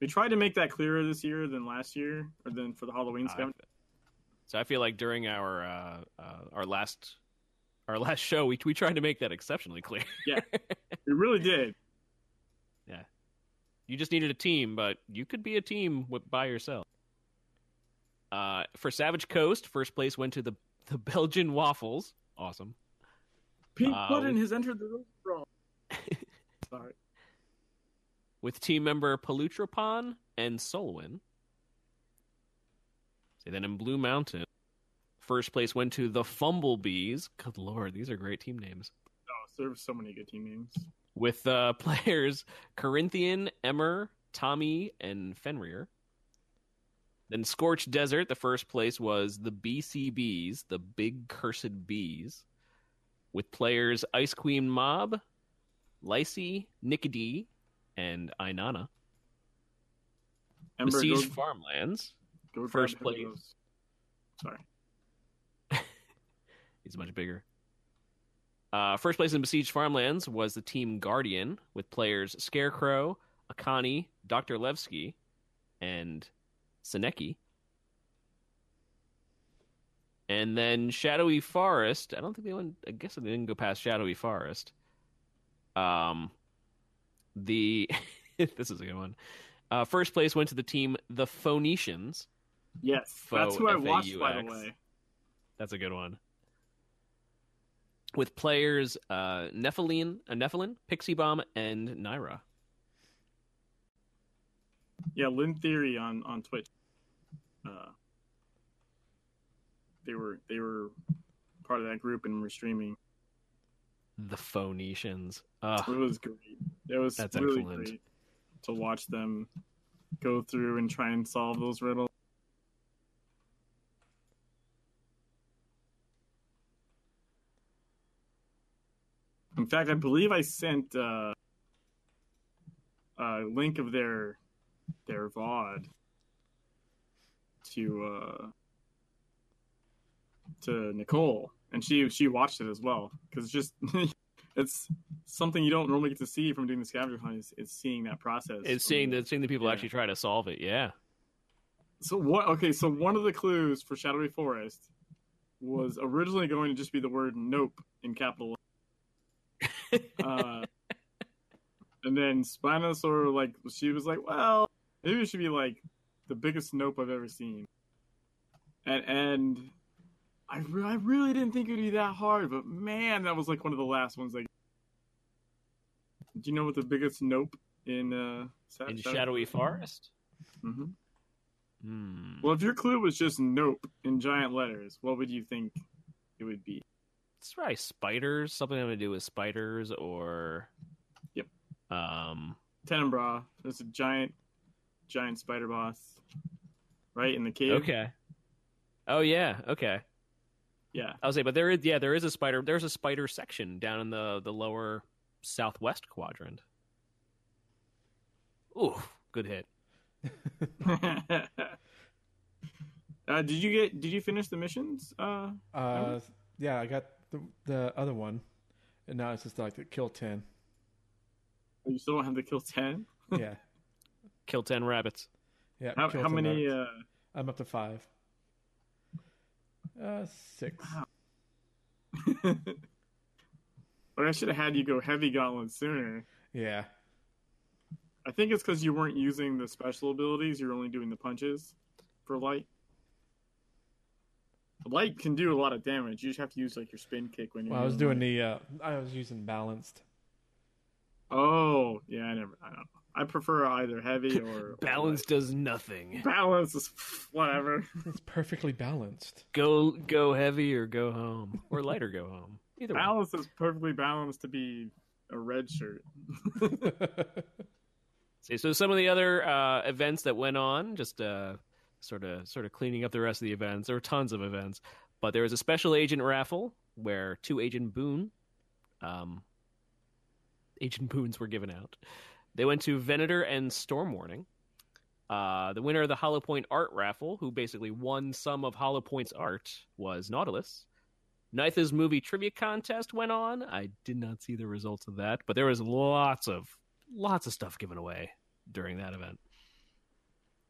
we tried to make that clearer this year than last year, or than for the Halloween scavenger. Uh, so I feel like during our uh, uh, our last our last show, we we tried to make that exceptionally clear. Yeah, we really did. Yeah, you just needed a team, but you could be a team with, by yourself. Uh, for Savage Coast, first place went to the the Belgian waffles. Awesome. Pink uh, Button has entered the restaurant. Sorry. With team member Palutropon and Solwyn. And then in Blue Mountain, first place went to the Fumblebees. Good lord, these are great team names. Oh, there were so many good team names. With uh, players Corinthian, Emmer, Tommy, and Fenrir. Then Scorched Desert, the first place was the B C Bs, the Big Cursed Bees. With players Ice Queen Mob, Lycee, Nicodee, and Inanna. Ember, besieged go, farmlands. Go first place. Sorry. He's much bigger. Uh, first place in besieged farmlands was the team Guardian, with players Scarecrow, Akani, Doctor Levski, and Seneki. And then Shadowy Forest. I don't think they went. I guess they didn't go past Shadowy Forest. Um, the this is a good one. Uh, first place went to the team the Phoenicians. Yes, Fo- that's who I F A U X. Watched. By the way, that's a good one. With players uh, Nephilim, uh, Nephilim, Pixie Bomb, and Naira. Yeah, Lim Theory on on Twitch. Uh, they were they were part of that group and were streaming. The Phoenicians. Uh, it was great. It was that's really excellent. Great to watch them go through and try and solve those riddles. In fact, I believe I sent uh, a link of their their V O D to uh, to Nicole, and she she watched it as well because it's just it's something you don't normally get to see from doing the scavenger hunt is, is seeing that process. It's seeing the seeing the people yeah. actually try to solve it. Yeah. So what? Okay, so one of the clues for Shadowy Forest was originally going to just be the word "nope" in capital. uh, and then Spinosaurus, like she was like, well, maybe it should be like the biggest nope I've ever seen. And and I, re- I really didn't think it would be that hard, but man, that was like one of the last ones. Like, do you know what the biggest nope in uh Sat- in Shadowy, Shadowy Forest? Mm-hmm. Mm. Well, if your clue was just "nope" in giant letters, what would you think it would be? It's probably spiders. Something having to do with spiders or... Yep. Um, Tenebra. There's a giant, giant spider boss. Right? In the cave. Okay. Oh, yeah. Okay. Yeah. I was saying, but there is, yeah, there is a spider. There's a spider section down in the, the lower southwest quadrant. Ooh, good hit. uh, did you get, did you finish the missions? Uh, uh yeah, I got... The, the other one, and now it's just like the kill ten. You still don't have the kill ten? Yeah, kill ten rabbits. Yeah. How, how many? Uh... I'm up to five. Uh, six. Wow. Or I should have had you go heavy gauntlet sooner. Yeah. I think it's because you weren't using the special abilities; you're only doing the punches for light. Light can do a lot of damage. You just have to use like your spin kick when you're. Well, I was doing light. the. Uh, I was using balanced. Oh yeah, I never. I don't know. I prefer either heavy or balance does nothing. Balance is whatever. It's perfectly balanced. Go go heavy or go home or light or go home. Either balance way. Is perfectly balanced to be a red shirt. See, so some of the other uh, events that went on just. Uh... Sort of, sort of cleaning up the rest of the events. There were tons of events, but there was a special agent raffle where two Agent Boone, um, Agent Boones were given out. They went to Venator and Storm Warning. Uh, the winner of the Hollowpoint art raffle, who basically won some of Hollowpoint's art, was Nautilus. Nitha's movie trivia contest went on. I did not see the results of that, but there was lots of, lots of stuff given away during that event.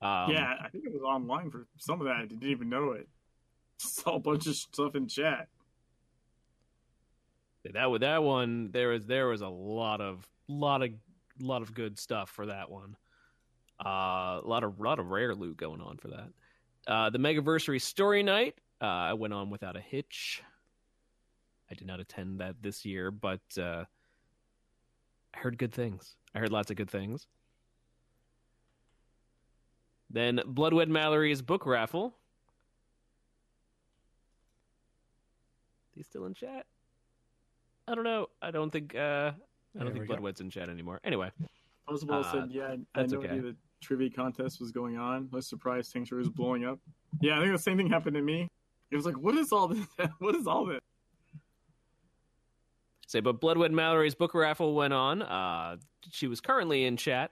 Um, yeah, I think it was online for some of that. I didn't even know it. Saw a bunch of stuff in chat. That with that one, there was there was a lot of lot of lot of good stuff for that one. Uh, a lot of lot of rare loot going on for that. Uh, the Megaversary Story Night uh, went on without a hitch. I did not attend that this year, but uh, I heard good things. I heard lots of good things. Then Bloodwed Mallory's book raffle. He's still in chat. I don't know. I don't think. Uh, I don't there think Bloodwed's go. in chat anymore. Anyway, Puzzle Well uh, said, "Yeah, I, I know okay. the trivia contest was going on. I was surprised Sanctuary was blowing up. Yeah, I think the same thing happened to me. It was like, what is all this? What is all this?" Say, but Bloodwed Mallory's book raffle went on. Uh, she was currently in chat.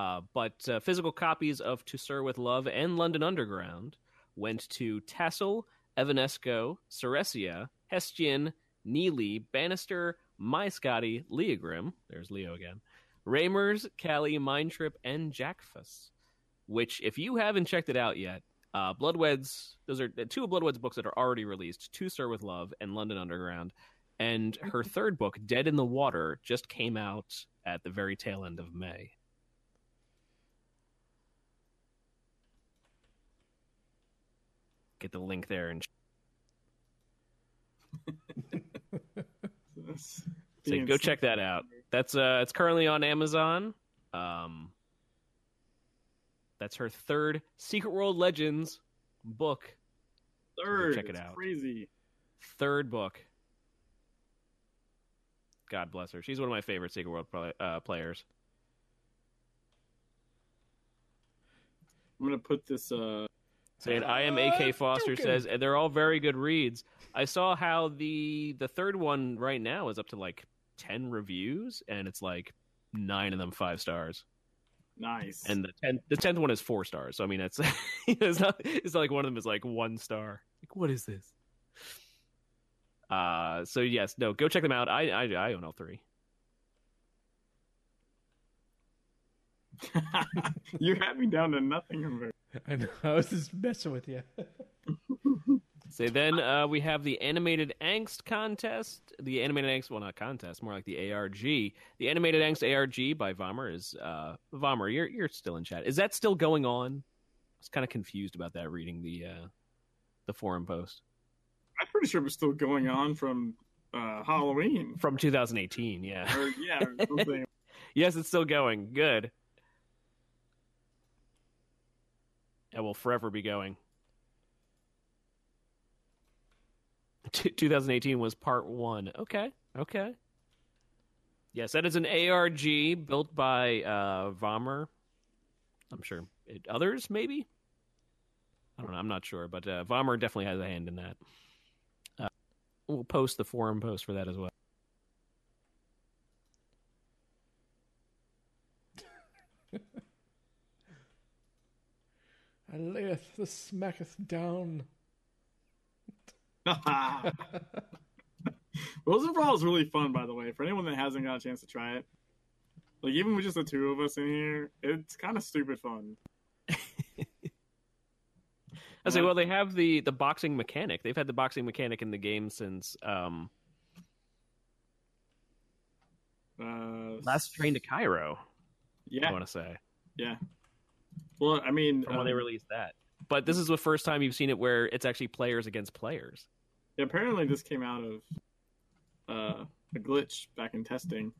Uh, but uh, physical copies of To Sir With Love and London Underground went to Tassel, Evanesco, Ceresia, Hestian, Neely, Bannister, My Scotty, Leo Grimm, there's Leo again, Ramers, Callie, Mindtrip, and Jackfuss, which, if you haven't checked it out yet, uh, Bloodwed's, those are two of Bloodwed's books that are already released, To Sir With Love and London Underground, and her third book, Dead in the Water, just came out at the very tail end of May. Get the link there and so go check that out. That's uh, it's currently on Amazon. Um, that's her third Secret World Legends book. Third, so check it out. Crazy. Third book. God bless her. She's one of my favorite Secret World play- uh, players. I'm gonna put this. Uh... Saying, I am A K Foster says, and they're all very good reads. I saw how the the third one right now is up to like ten reviews, and it's like nine of them five stars. Nice. And the ten, the tenth one is four stars. So I mean, it's it's not it's not like one of them is like one star. Like, what is this? Uh so yes, no, go check them out. I I, I own all three. You had me down to nothing. Remember. I know. I was just messing with you. So then uh, we have the Animated Angst contest. The Animated Angst, well, not contest, more like the A R G. The Animated Angst A R G by Vollmer is... Uh, Vollmer, you're you're still in chat. Is that still going on? I was kind of confused about that reading the uh, the forum post. I'm pretty sure it was still going on from uh, Halloween. From two thousand eighteen, yeah. Or, yeah, or something. Yes, it's still going. Good. It will forever be going. T- twenty eighteen was part one. Okay, okay. Yes, that is an A R G built by uh, Vollmer. I'm sure it, others, maybe? I don't know, I'm not sure, but uh, Vollmer definitely has a hand in that. Uh, we'll post the forum post for that as well. I layeth the smacketh down. Rosenball is really fun, by the way. For anyone that hasn't got a chance to try it, like even with just the two of us in here, it's kind of stupid fun. I say, well, they have the, the boxing mechanic. They've had the boxing mechanic in the game since um, uh, Last Train to Cairo. Yeah, I want to say. Yeah. Well, I mean, from when um, they released that, but this is the first time you've seen it where it's actually players against players. Yeah, apparently this came out of uh, a glitch back in testing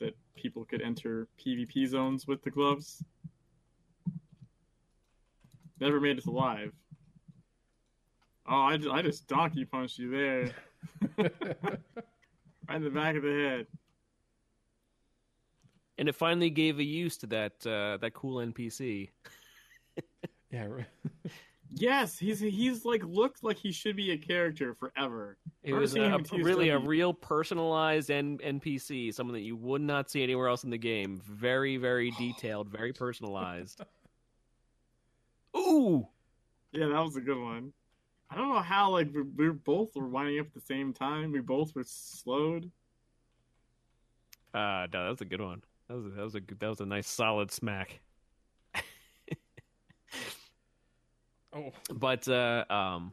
that people could enter PvP zones with the gloves. Never made us alive. Oh, I just, I just donkey punched you there, right in the back of the head. And it finally gave a use to that uh, that cool N P C. Yeah. Yes, he's he's like looked like he should be a character forever. It I've was a, a, really a real personalized N P C, someone that you would not see anywhere else in the game. Very, very detailed, very personalized. Ooh, yeah, that was a good one. I don't know how like we, we both were winding up at the same time. We both were slowed. Uh, no, that was a good one. That was a, that was a that was a nice solid smack. Oh, but uh, um,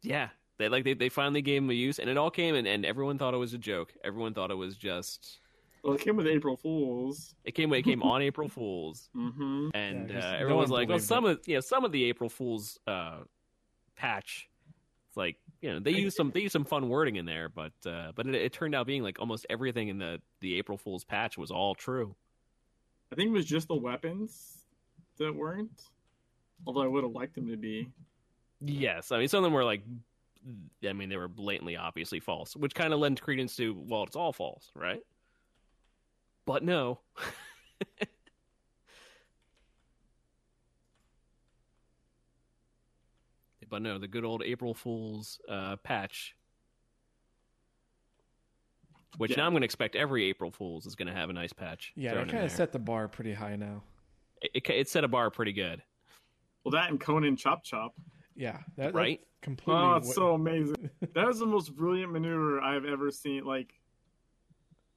yeah, they like they, they finally gave him a use, and it all came and and everyone thought it was a joke. Everyone thought it was just. Well, it came with April Fools. It came. It came on April Fools, mm-hmm. and yeah, uh, everyone's no like, "Well, some of yeah, some of the April Fools uh, patch." It's like. You know, they use some they use some fun wording in there, but uh, but it, it turned out being like almost everything in the, the April Fool's patch was all true. I think it was just the weapons that weren't, although I would have liked them to be. Yes, I mean some of them were like, I mean they were blatantly obviously false, which kind of lends credence to well it's all false, right? But no. But no, the good old April Fool's uh, patch. Which yeah. now I'm going to expect every April Fool's is going to have a nice patch. Yeah, it kind of set the bar pretty high now. It, it, it set a bar pretty good. Well, that and Conan Chop Chop. Yeah, that, right? That's completely. Oh, it's so amazing. That was the most brilliant maneuver I've ever seen, like,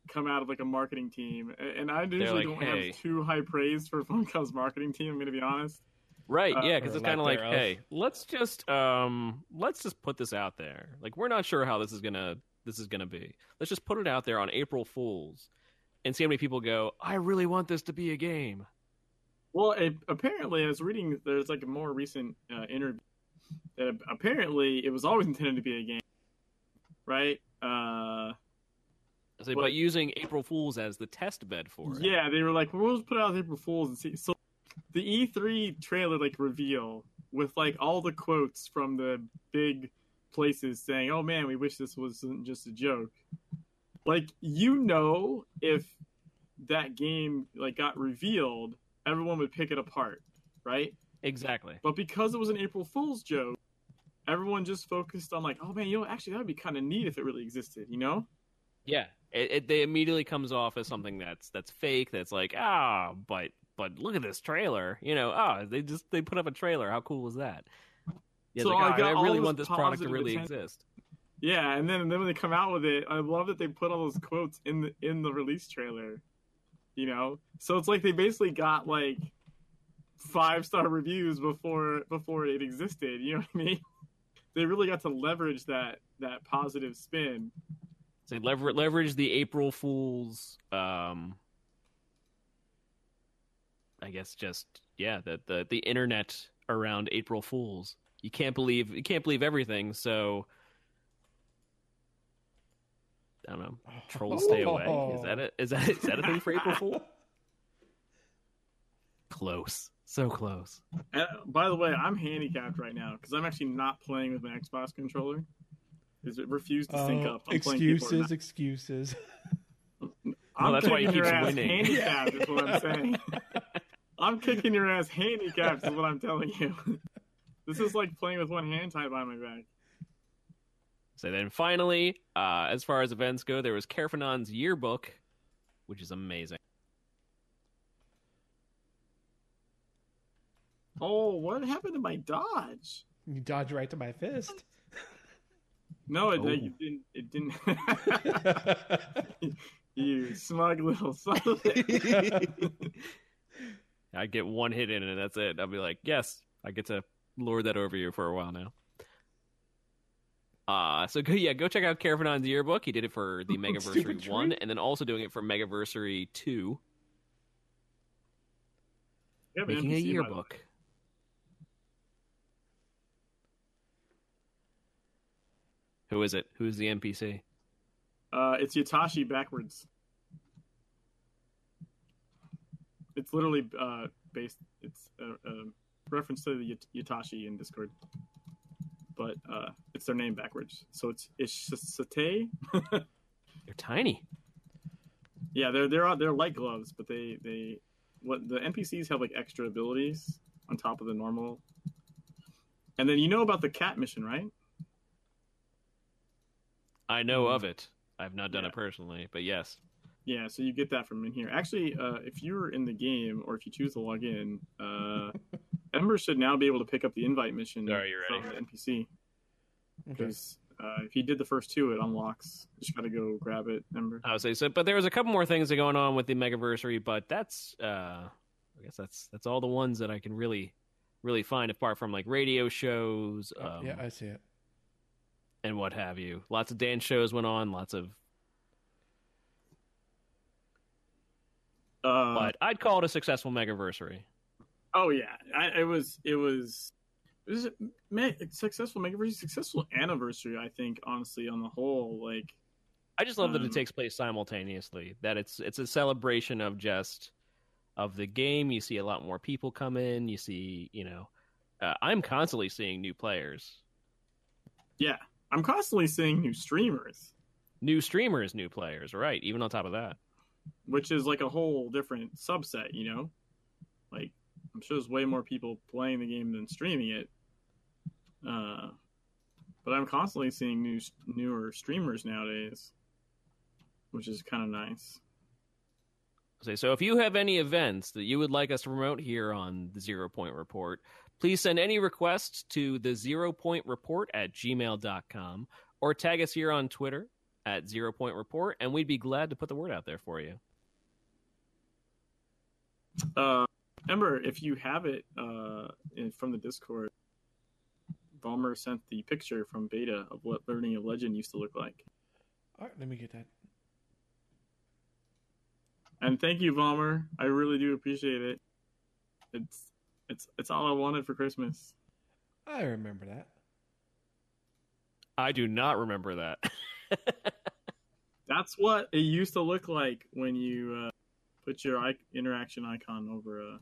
come out of, like, a marketing team. And I usually like, don't hey. have too high praise for Funcom's marketing team, I'm going to be honest. Right, uh, yeah, because it's kind of like, hey, let's just um, let's just put this out there. Like, we're not sure how this is gonna this is gonna be. Let's just put it out there on April Fools, and see how many people go. I really want this to be a game. Well, it, apparently, I was reading. There's like a more recent uh, interview that apparently it was always intended to be a game, right? Uh, so, but, but using April Fools as the test bed for it. Yeah, they were like, well, we'll just put out April Fools and see. So. The E three trailer, like, reveal with, like, all the quotes from the big places saying, oh, man, we wish this wasn't just a joke. Like, you know, if that game, like, got revealed, everyone would pick it apart, right? Exactly. But because it was an April Fool's joke, everyone just focused on, like, oh, man, you know, actually, that would be kind of neat if it really existed, you know? Yeah. It, it they immediately comes off as something that's that's fake, that's like, ah, but... But look at this trailer, you know. Oh, they just they put up a trailer. How cool was that? Yeah, so like, oh, I, I really want this product to really attention. exist. Yeah, and then and then when they come out with it, I love that they put all those quotes in the in the release trailer. You know, so it's like they basically got like five star reviews before before it existed. You know what I mean? They really got to leverage that that positive spin. So they lever- leverage the April Fool's. Um... I guess just yeah, the, the the internet around April Fools. You can't believe you can't believe everything, so I don't know. Trolls stay away. Is that it? Is that is that a thing for April Fool? Close, so close. Uh, by the way, I'm handicapped right now because I'm actually not playing with my Xbox controller. Is it refused to sync uh, up? I'm excuses, excuses. I'm well, that's why you keep winning. Handicapped is what I'm saying. I'm kicking your ass handicapped is what I'm telling you. This is like playing with one hand tied behind my back. So then finally, uh, as far as events go, there was Carfanon's yearbook, which is amazing. Oh, what happened to my dodge? You dodge right to my fist. No, it, oh. it didn't. It didn't. You smug little son of it. I get one hit in and that's it. I'll be like, yes, I get to lord that over you for a while now. Uh, so go, yeah, go check out Carfanon's yearbook. He did it for the Megaversary one and then also doing it for Megaversary two. Yeah, making a yearbook. Who is it? Who's the N P C? Uh, it's Yatashi backwards. It's literally uh, based. It's a, a reference to the Yatashi in Discord, but uh, it's their name backwards. So it's Ishsate. They're tiny. Yeah, they're they're they're light gloves, but they, they what the N P Cs have like extra abilities on top of the normal. And then you know about the cat mission, right? I know of it. I've not done yeah. it personally, but yes. Yeah, so you get that from in here. Actually, uh, if you're in the game or if you choose to log in, uh, Ember should now be able to pick up the invite mission Sorry, you're from ready. the N P C. Because okay. uh, if you did the first two, it unlocks. You just got to go grab it, Ember. I would say so. But there was a couple more things that are going on with the Megaversary, but that's, uh, I guess that's that's all the ones that I can really, really find apart from like radio shows. Um, oh, yeah, I see it. And what have you. Lots of dance shows went on, lots of... Uh, but I'd call it a successful Megaversary. Oh, yeah. I, it was... It was... It was a me- successful Megaversary, successful anniversary, I think, honestly, on the whole. Like, I just love um, that it takes place simultaneously. That it's it's a celebration of just... Of the game. You see a lot more people come in. You see, you know... Uh, I'm constantly seeing new players. Yeah. I'm constantly seeing new streamers. New streamers, new players, right, even on top of that. Which is like a whole different subset, you know? Like, I'm sure there's way more people playing the game than streaming it. Uh, but I'm constantly seeing new newer streamers nowadays. which is kind of nice. So if you have any events that you would like us to promote here on the Zero Point Report, please send any requests to the Zero Point Report at gmail dot com or tag us here on Twitter at Zero Point Report, and we'd be glad to put the word out there for you. Uh, Ember, if you have it uh, from the Discord, Vollmer sent the picture from beta of what Learning of Legend used to look like. All right, let me get that. And thank you, Vollmer. I really do appreciate it. It's it's it's all I wanted for Christmas. I remember that. I do not remember that. That's what it used to look like when you uh, put your I- interaction icon over a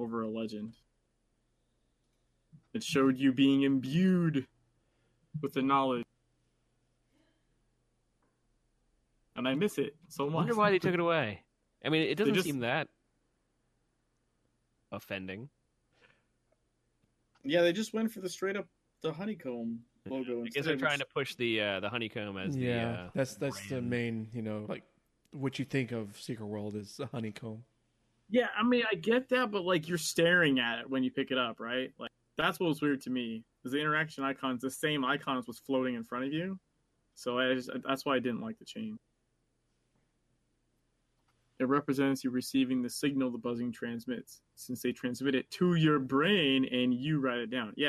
over a legend. It showed you being imbued with the knowledge. And I miss it so much. I wonder why they took it away. I mean, it doesn't just... seem that offending. Yeah, they just went for the straight up the honeycomb logo. I guess they're trying to push the uh, the honeycomb as yeah, the... Yeah, uh, that's, that's brand. The main, you know, like what you think of Secret World is a honeycomb. Yeah, I mean, I get that, but like you're staring at it when you pick it up, right? Like that's what was weird to me. Is the interaction icons, the same icons was floating in front of you. So I just, that's why I didn't like the change. It represents you receiving the signal the buzzing transmits, since they transmit it to your brain and you write it down. Yeah,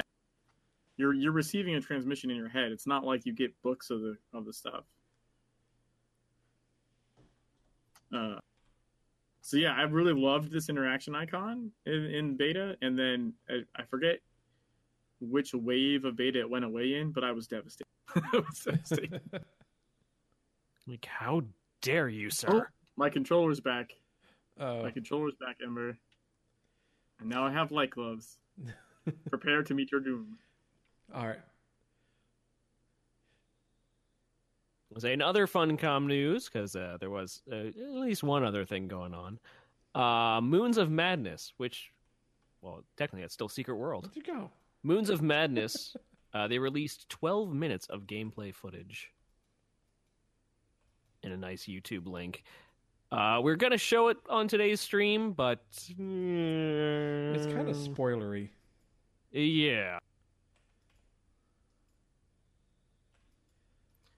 you're you're receiving a transmission in your head. It's not like you get books of the of the stuff. Uh, so yeah, I really loved this interaction icon in, in beta, and then I, I forget which wave of beta it went away in, but I was devastated. I was devastated. Like, how dare you, sir? Oh. My controller's back. Oh. My controller's back, Ember. And now I have light gloves. Prepare to meet your doom. All right. We'll say another Funcom news, because uh, there was uh, at least one other thing going on. Uh, Moons of Madness, which, well, technically that's still Secret World. Where'd you go? Moons of Madness. uh, they released twelve minutes of gameplay footage in a nice YouTube link. Uh, we're going to show it on today's stream, but... Mm, it's kind of spoilery. Yeah.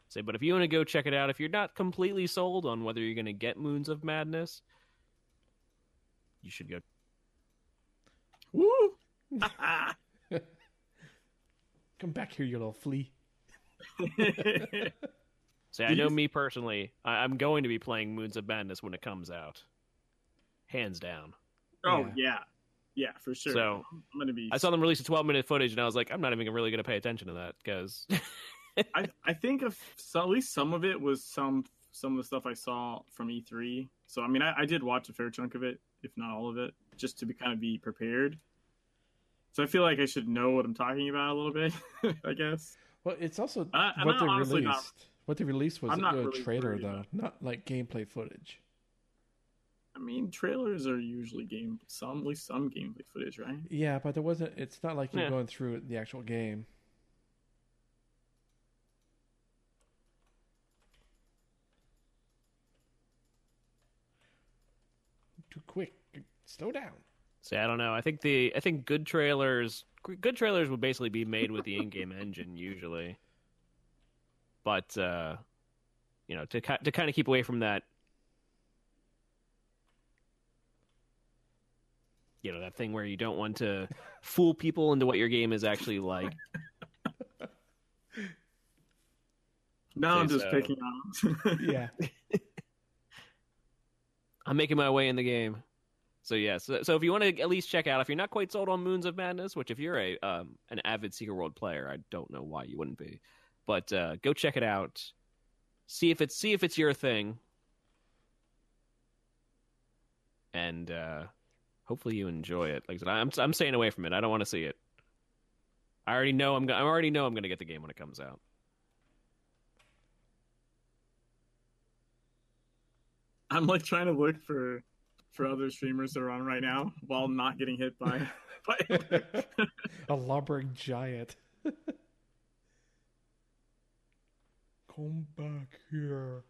So, but if you want to go check it out, if you're not completely sold on whether you're going to get Moons of Madness, you should go... Woo! Come back here, you little flea. See, I know me personally, I'm going to be playing Moons of Madness when it comes out. Hands down. Oh, yeah. Yeah, yeah for sure. So, I'm gonna be... I saw them release a twelve-minute footage, and I was like, I'm not even really going to pay attention to that, because... I, I think if, so at least some of it was some some of the stuff I saw from E three. So, I mean, I, I did watch a fair chunk of it, if not all of it, just to be, kind of be prepared. So I feel like I should know what I'm talking about a little bit, I guess. Well, it's also uh, what they released. Not... What they released was a really trailer, though, not like gameplay footage. I mean, trailers are usually game some at least some gameplay footage, right? Yeah, but there wasn't. It's not like you're yeah. going through the actual game. Too quick. Slow down. See, I don't know. I think the I think good trailers good trailers would basically be made with the in-game engine usually. But, uh, you know, to to kind of keep away from that, you know, that thing where you don't want to fool people into what your game is actually like. Now I'm just so. picking on Yeah. I'm making my way in the game. So, yeah. So, so if you want to at least check out, if you're not quite sold on Moons of Madness, which if you're a um, an avid Secret World player, I don't know why you wouldn't be. But uh, go check it out. See if it's see if it's your thing, and uh, hopefully you enjoy it. Like I said, I'm I'm staying away from it. I don't want to see it. I already know I'm go- I already know I'm going to get the game when it comes out. I'm like trying to look for for other streamers that are on right now while not getting hit by, by... a lumbering giant. Come back here.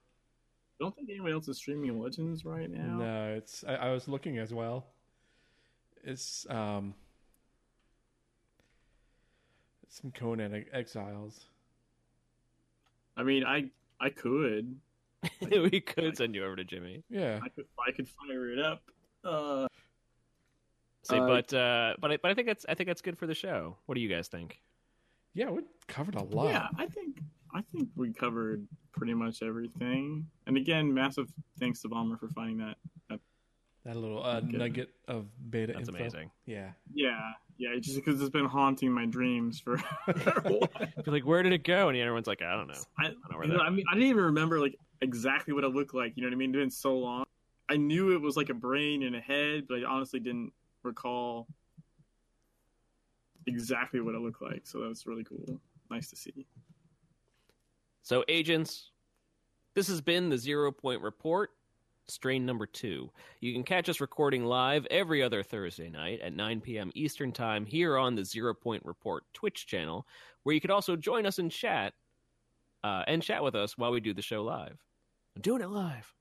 I don't think anybody else is streaming Legends right now. No, it's. I, I was looking as well. It's um, it's some Conan Exiles. I mean, I I could. we could I, send you over to Jimmy. Yeah, I could. I could fire it up. Uh, See, uh, but uh, but I, but I think that's I think that's good for the show. What do you guys think? Yeah, we covered a lot. Yeah, I think I think we covered pretty much everything. And again, massive thanks to Vollmer for finding that that, that little uh, nugget of beta. That's info. Amazing. Yeah. Yeah. Yeah, just because it's been haunting my dreams for a while. You're like, where did it go? And everyone's like, I don't know. I, I don't know where that. Know, I mean, I didn't even remember like exactly what it looked like. You know what I mean? It's been so long. I knew it was like a brain and a head, but I honestly didn't recall exactly what it looked like. So that was really cool. Nice to see. So, agents, this has been the Zero Point Report, strain number two. You can catch us recording live every other Thursday night at nine p.m. Eastern Time here on the Zero Point Report Twitch channel, where you could also join us in chat uh, and chat with us while we do the show live. I'm doing it live.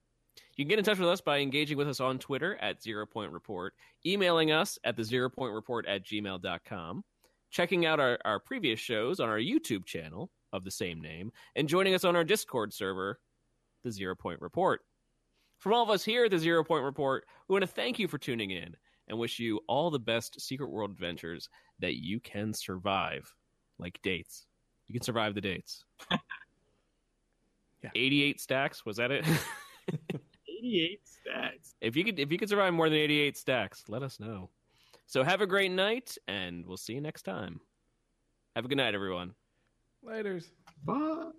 You can get in touch with us by engaging with us on Twitter at Zero Point Report, emailing us at the Zero Point Report at gmail dot com, checking out our, our previous shows on our YouTube channel of the same name, and joining us on our Discord server, the Zero Point Report. From all of us here at the Zero Point Report, we want to thank you for tuning in and wish you all the best Secret World adventures that you can survive. Like dates. You can survive the dates. Yeah. eighty-eight stacks, was that it? eighty-eight stacks. If you could, if you could survive more than eighty-eight stacks, let us know. So have a great night, and we'll see you next time. Have a good night, everyone. Laters. Bye.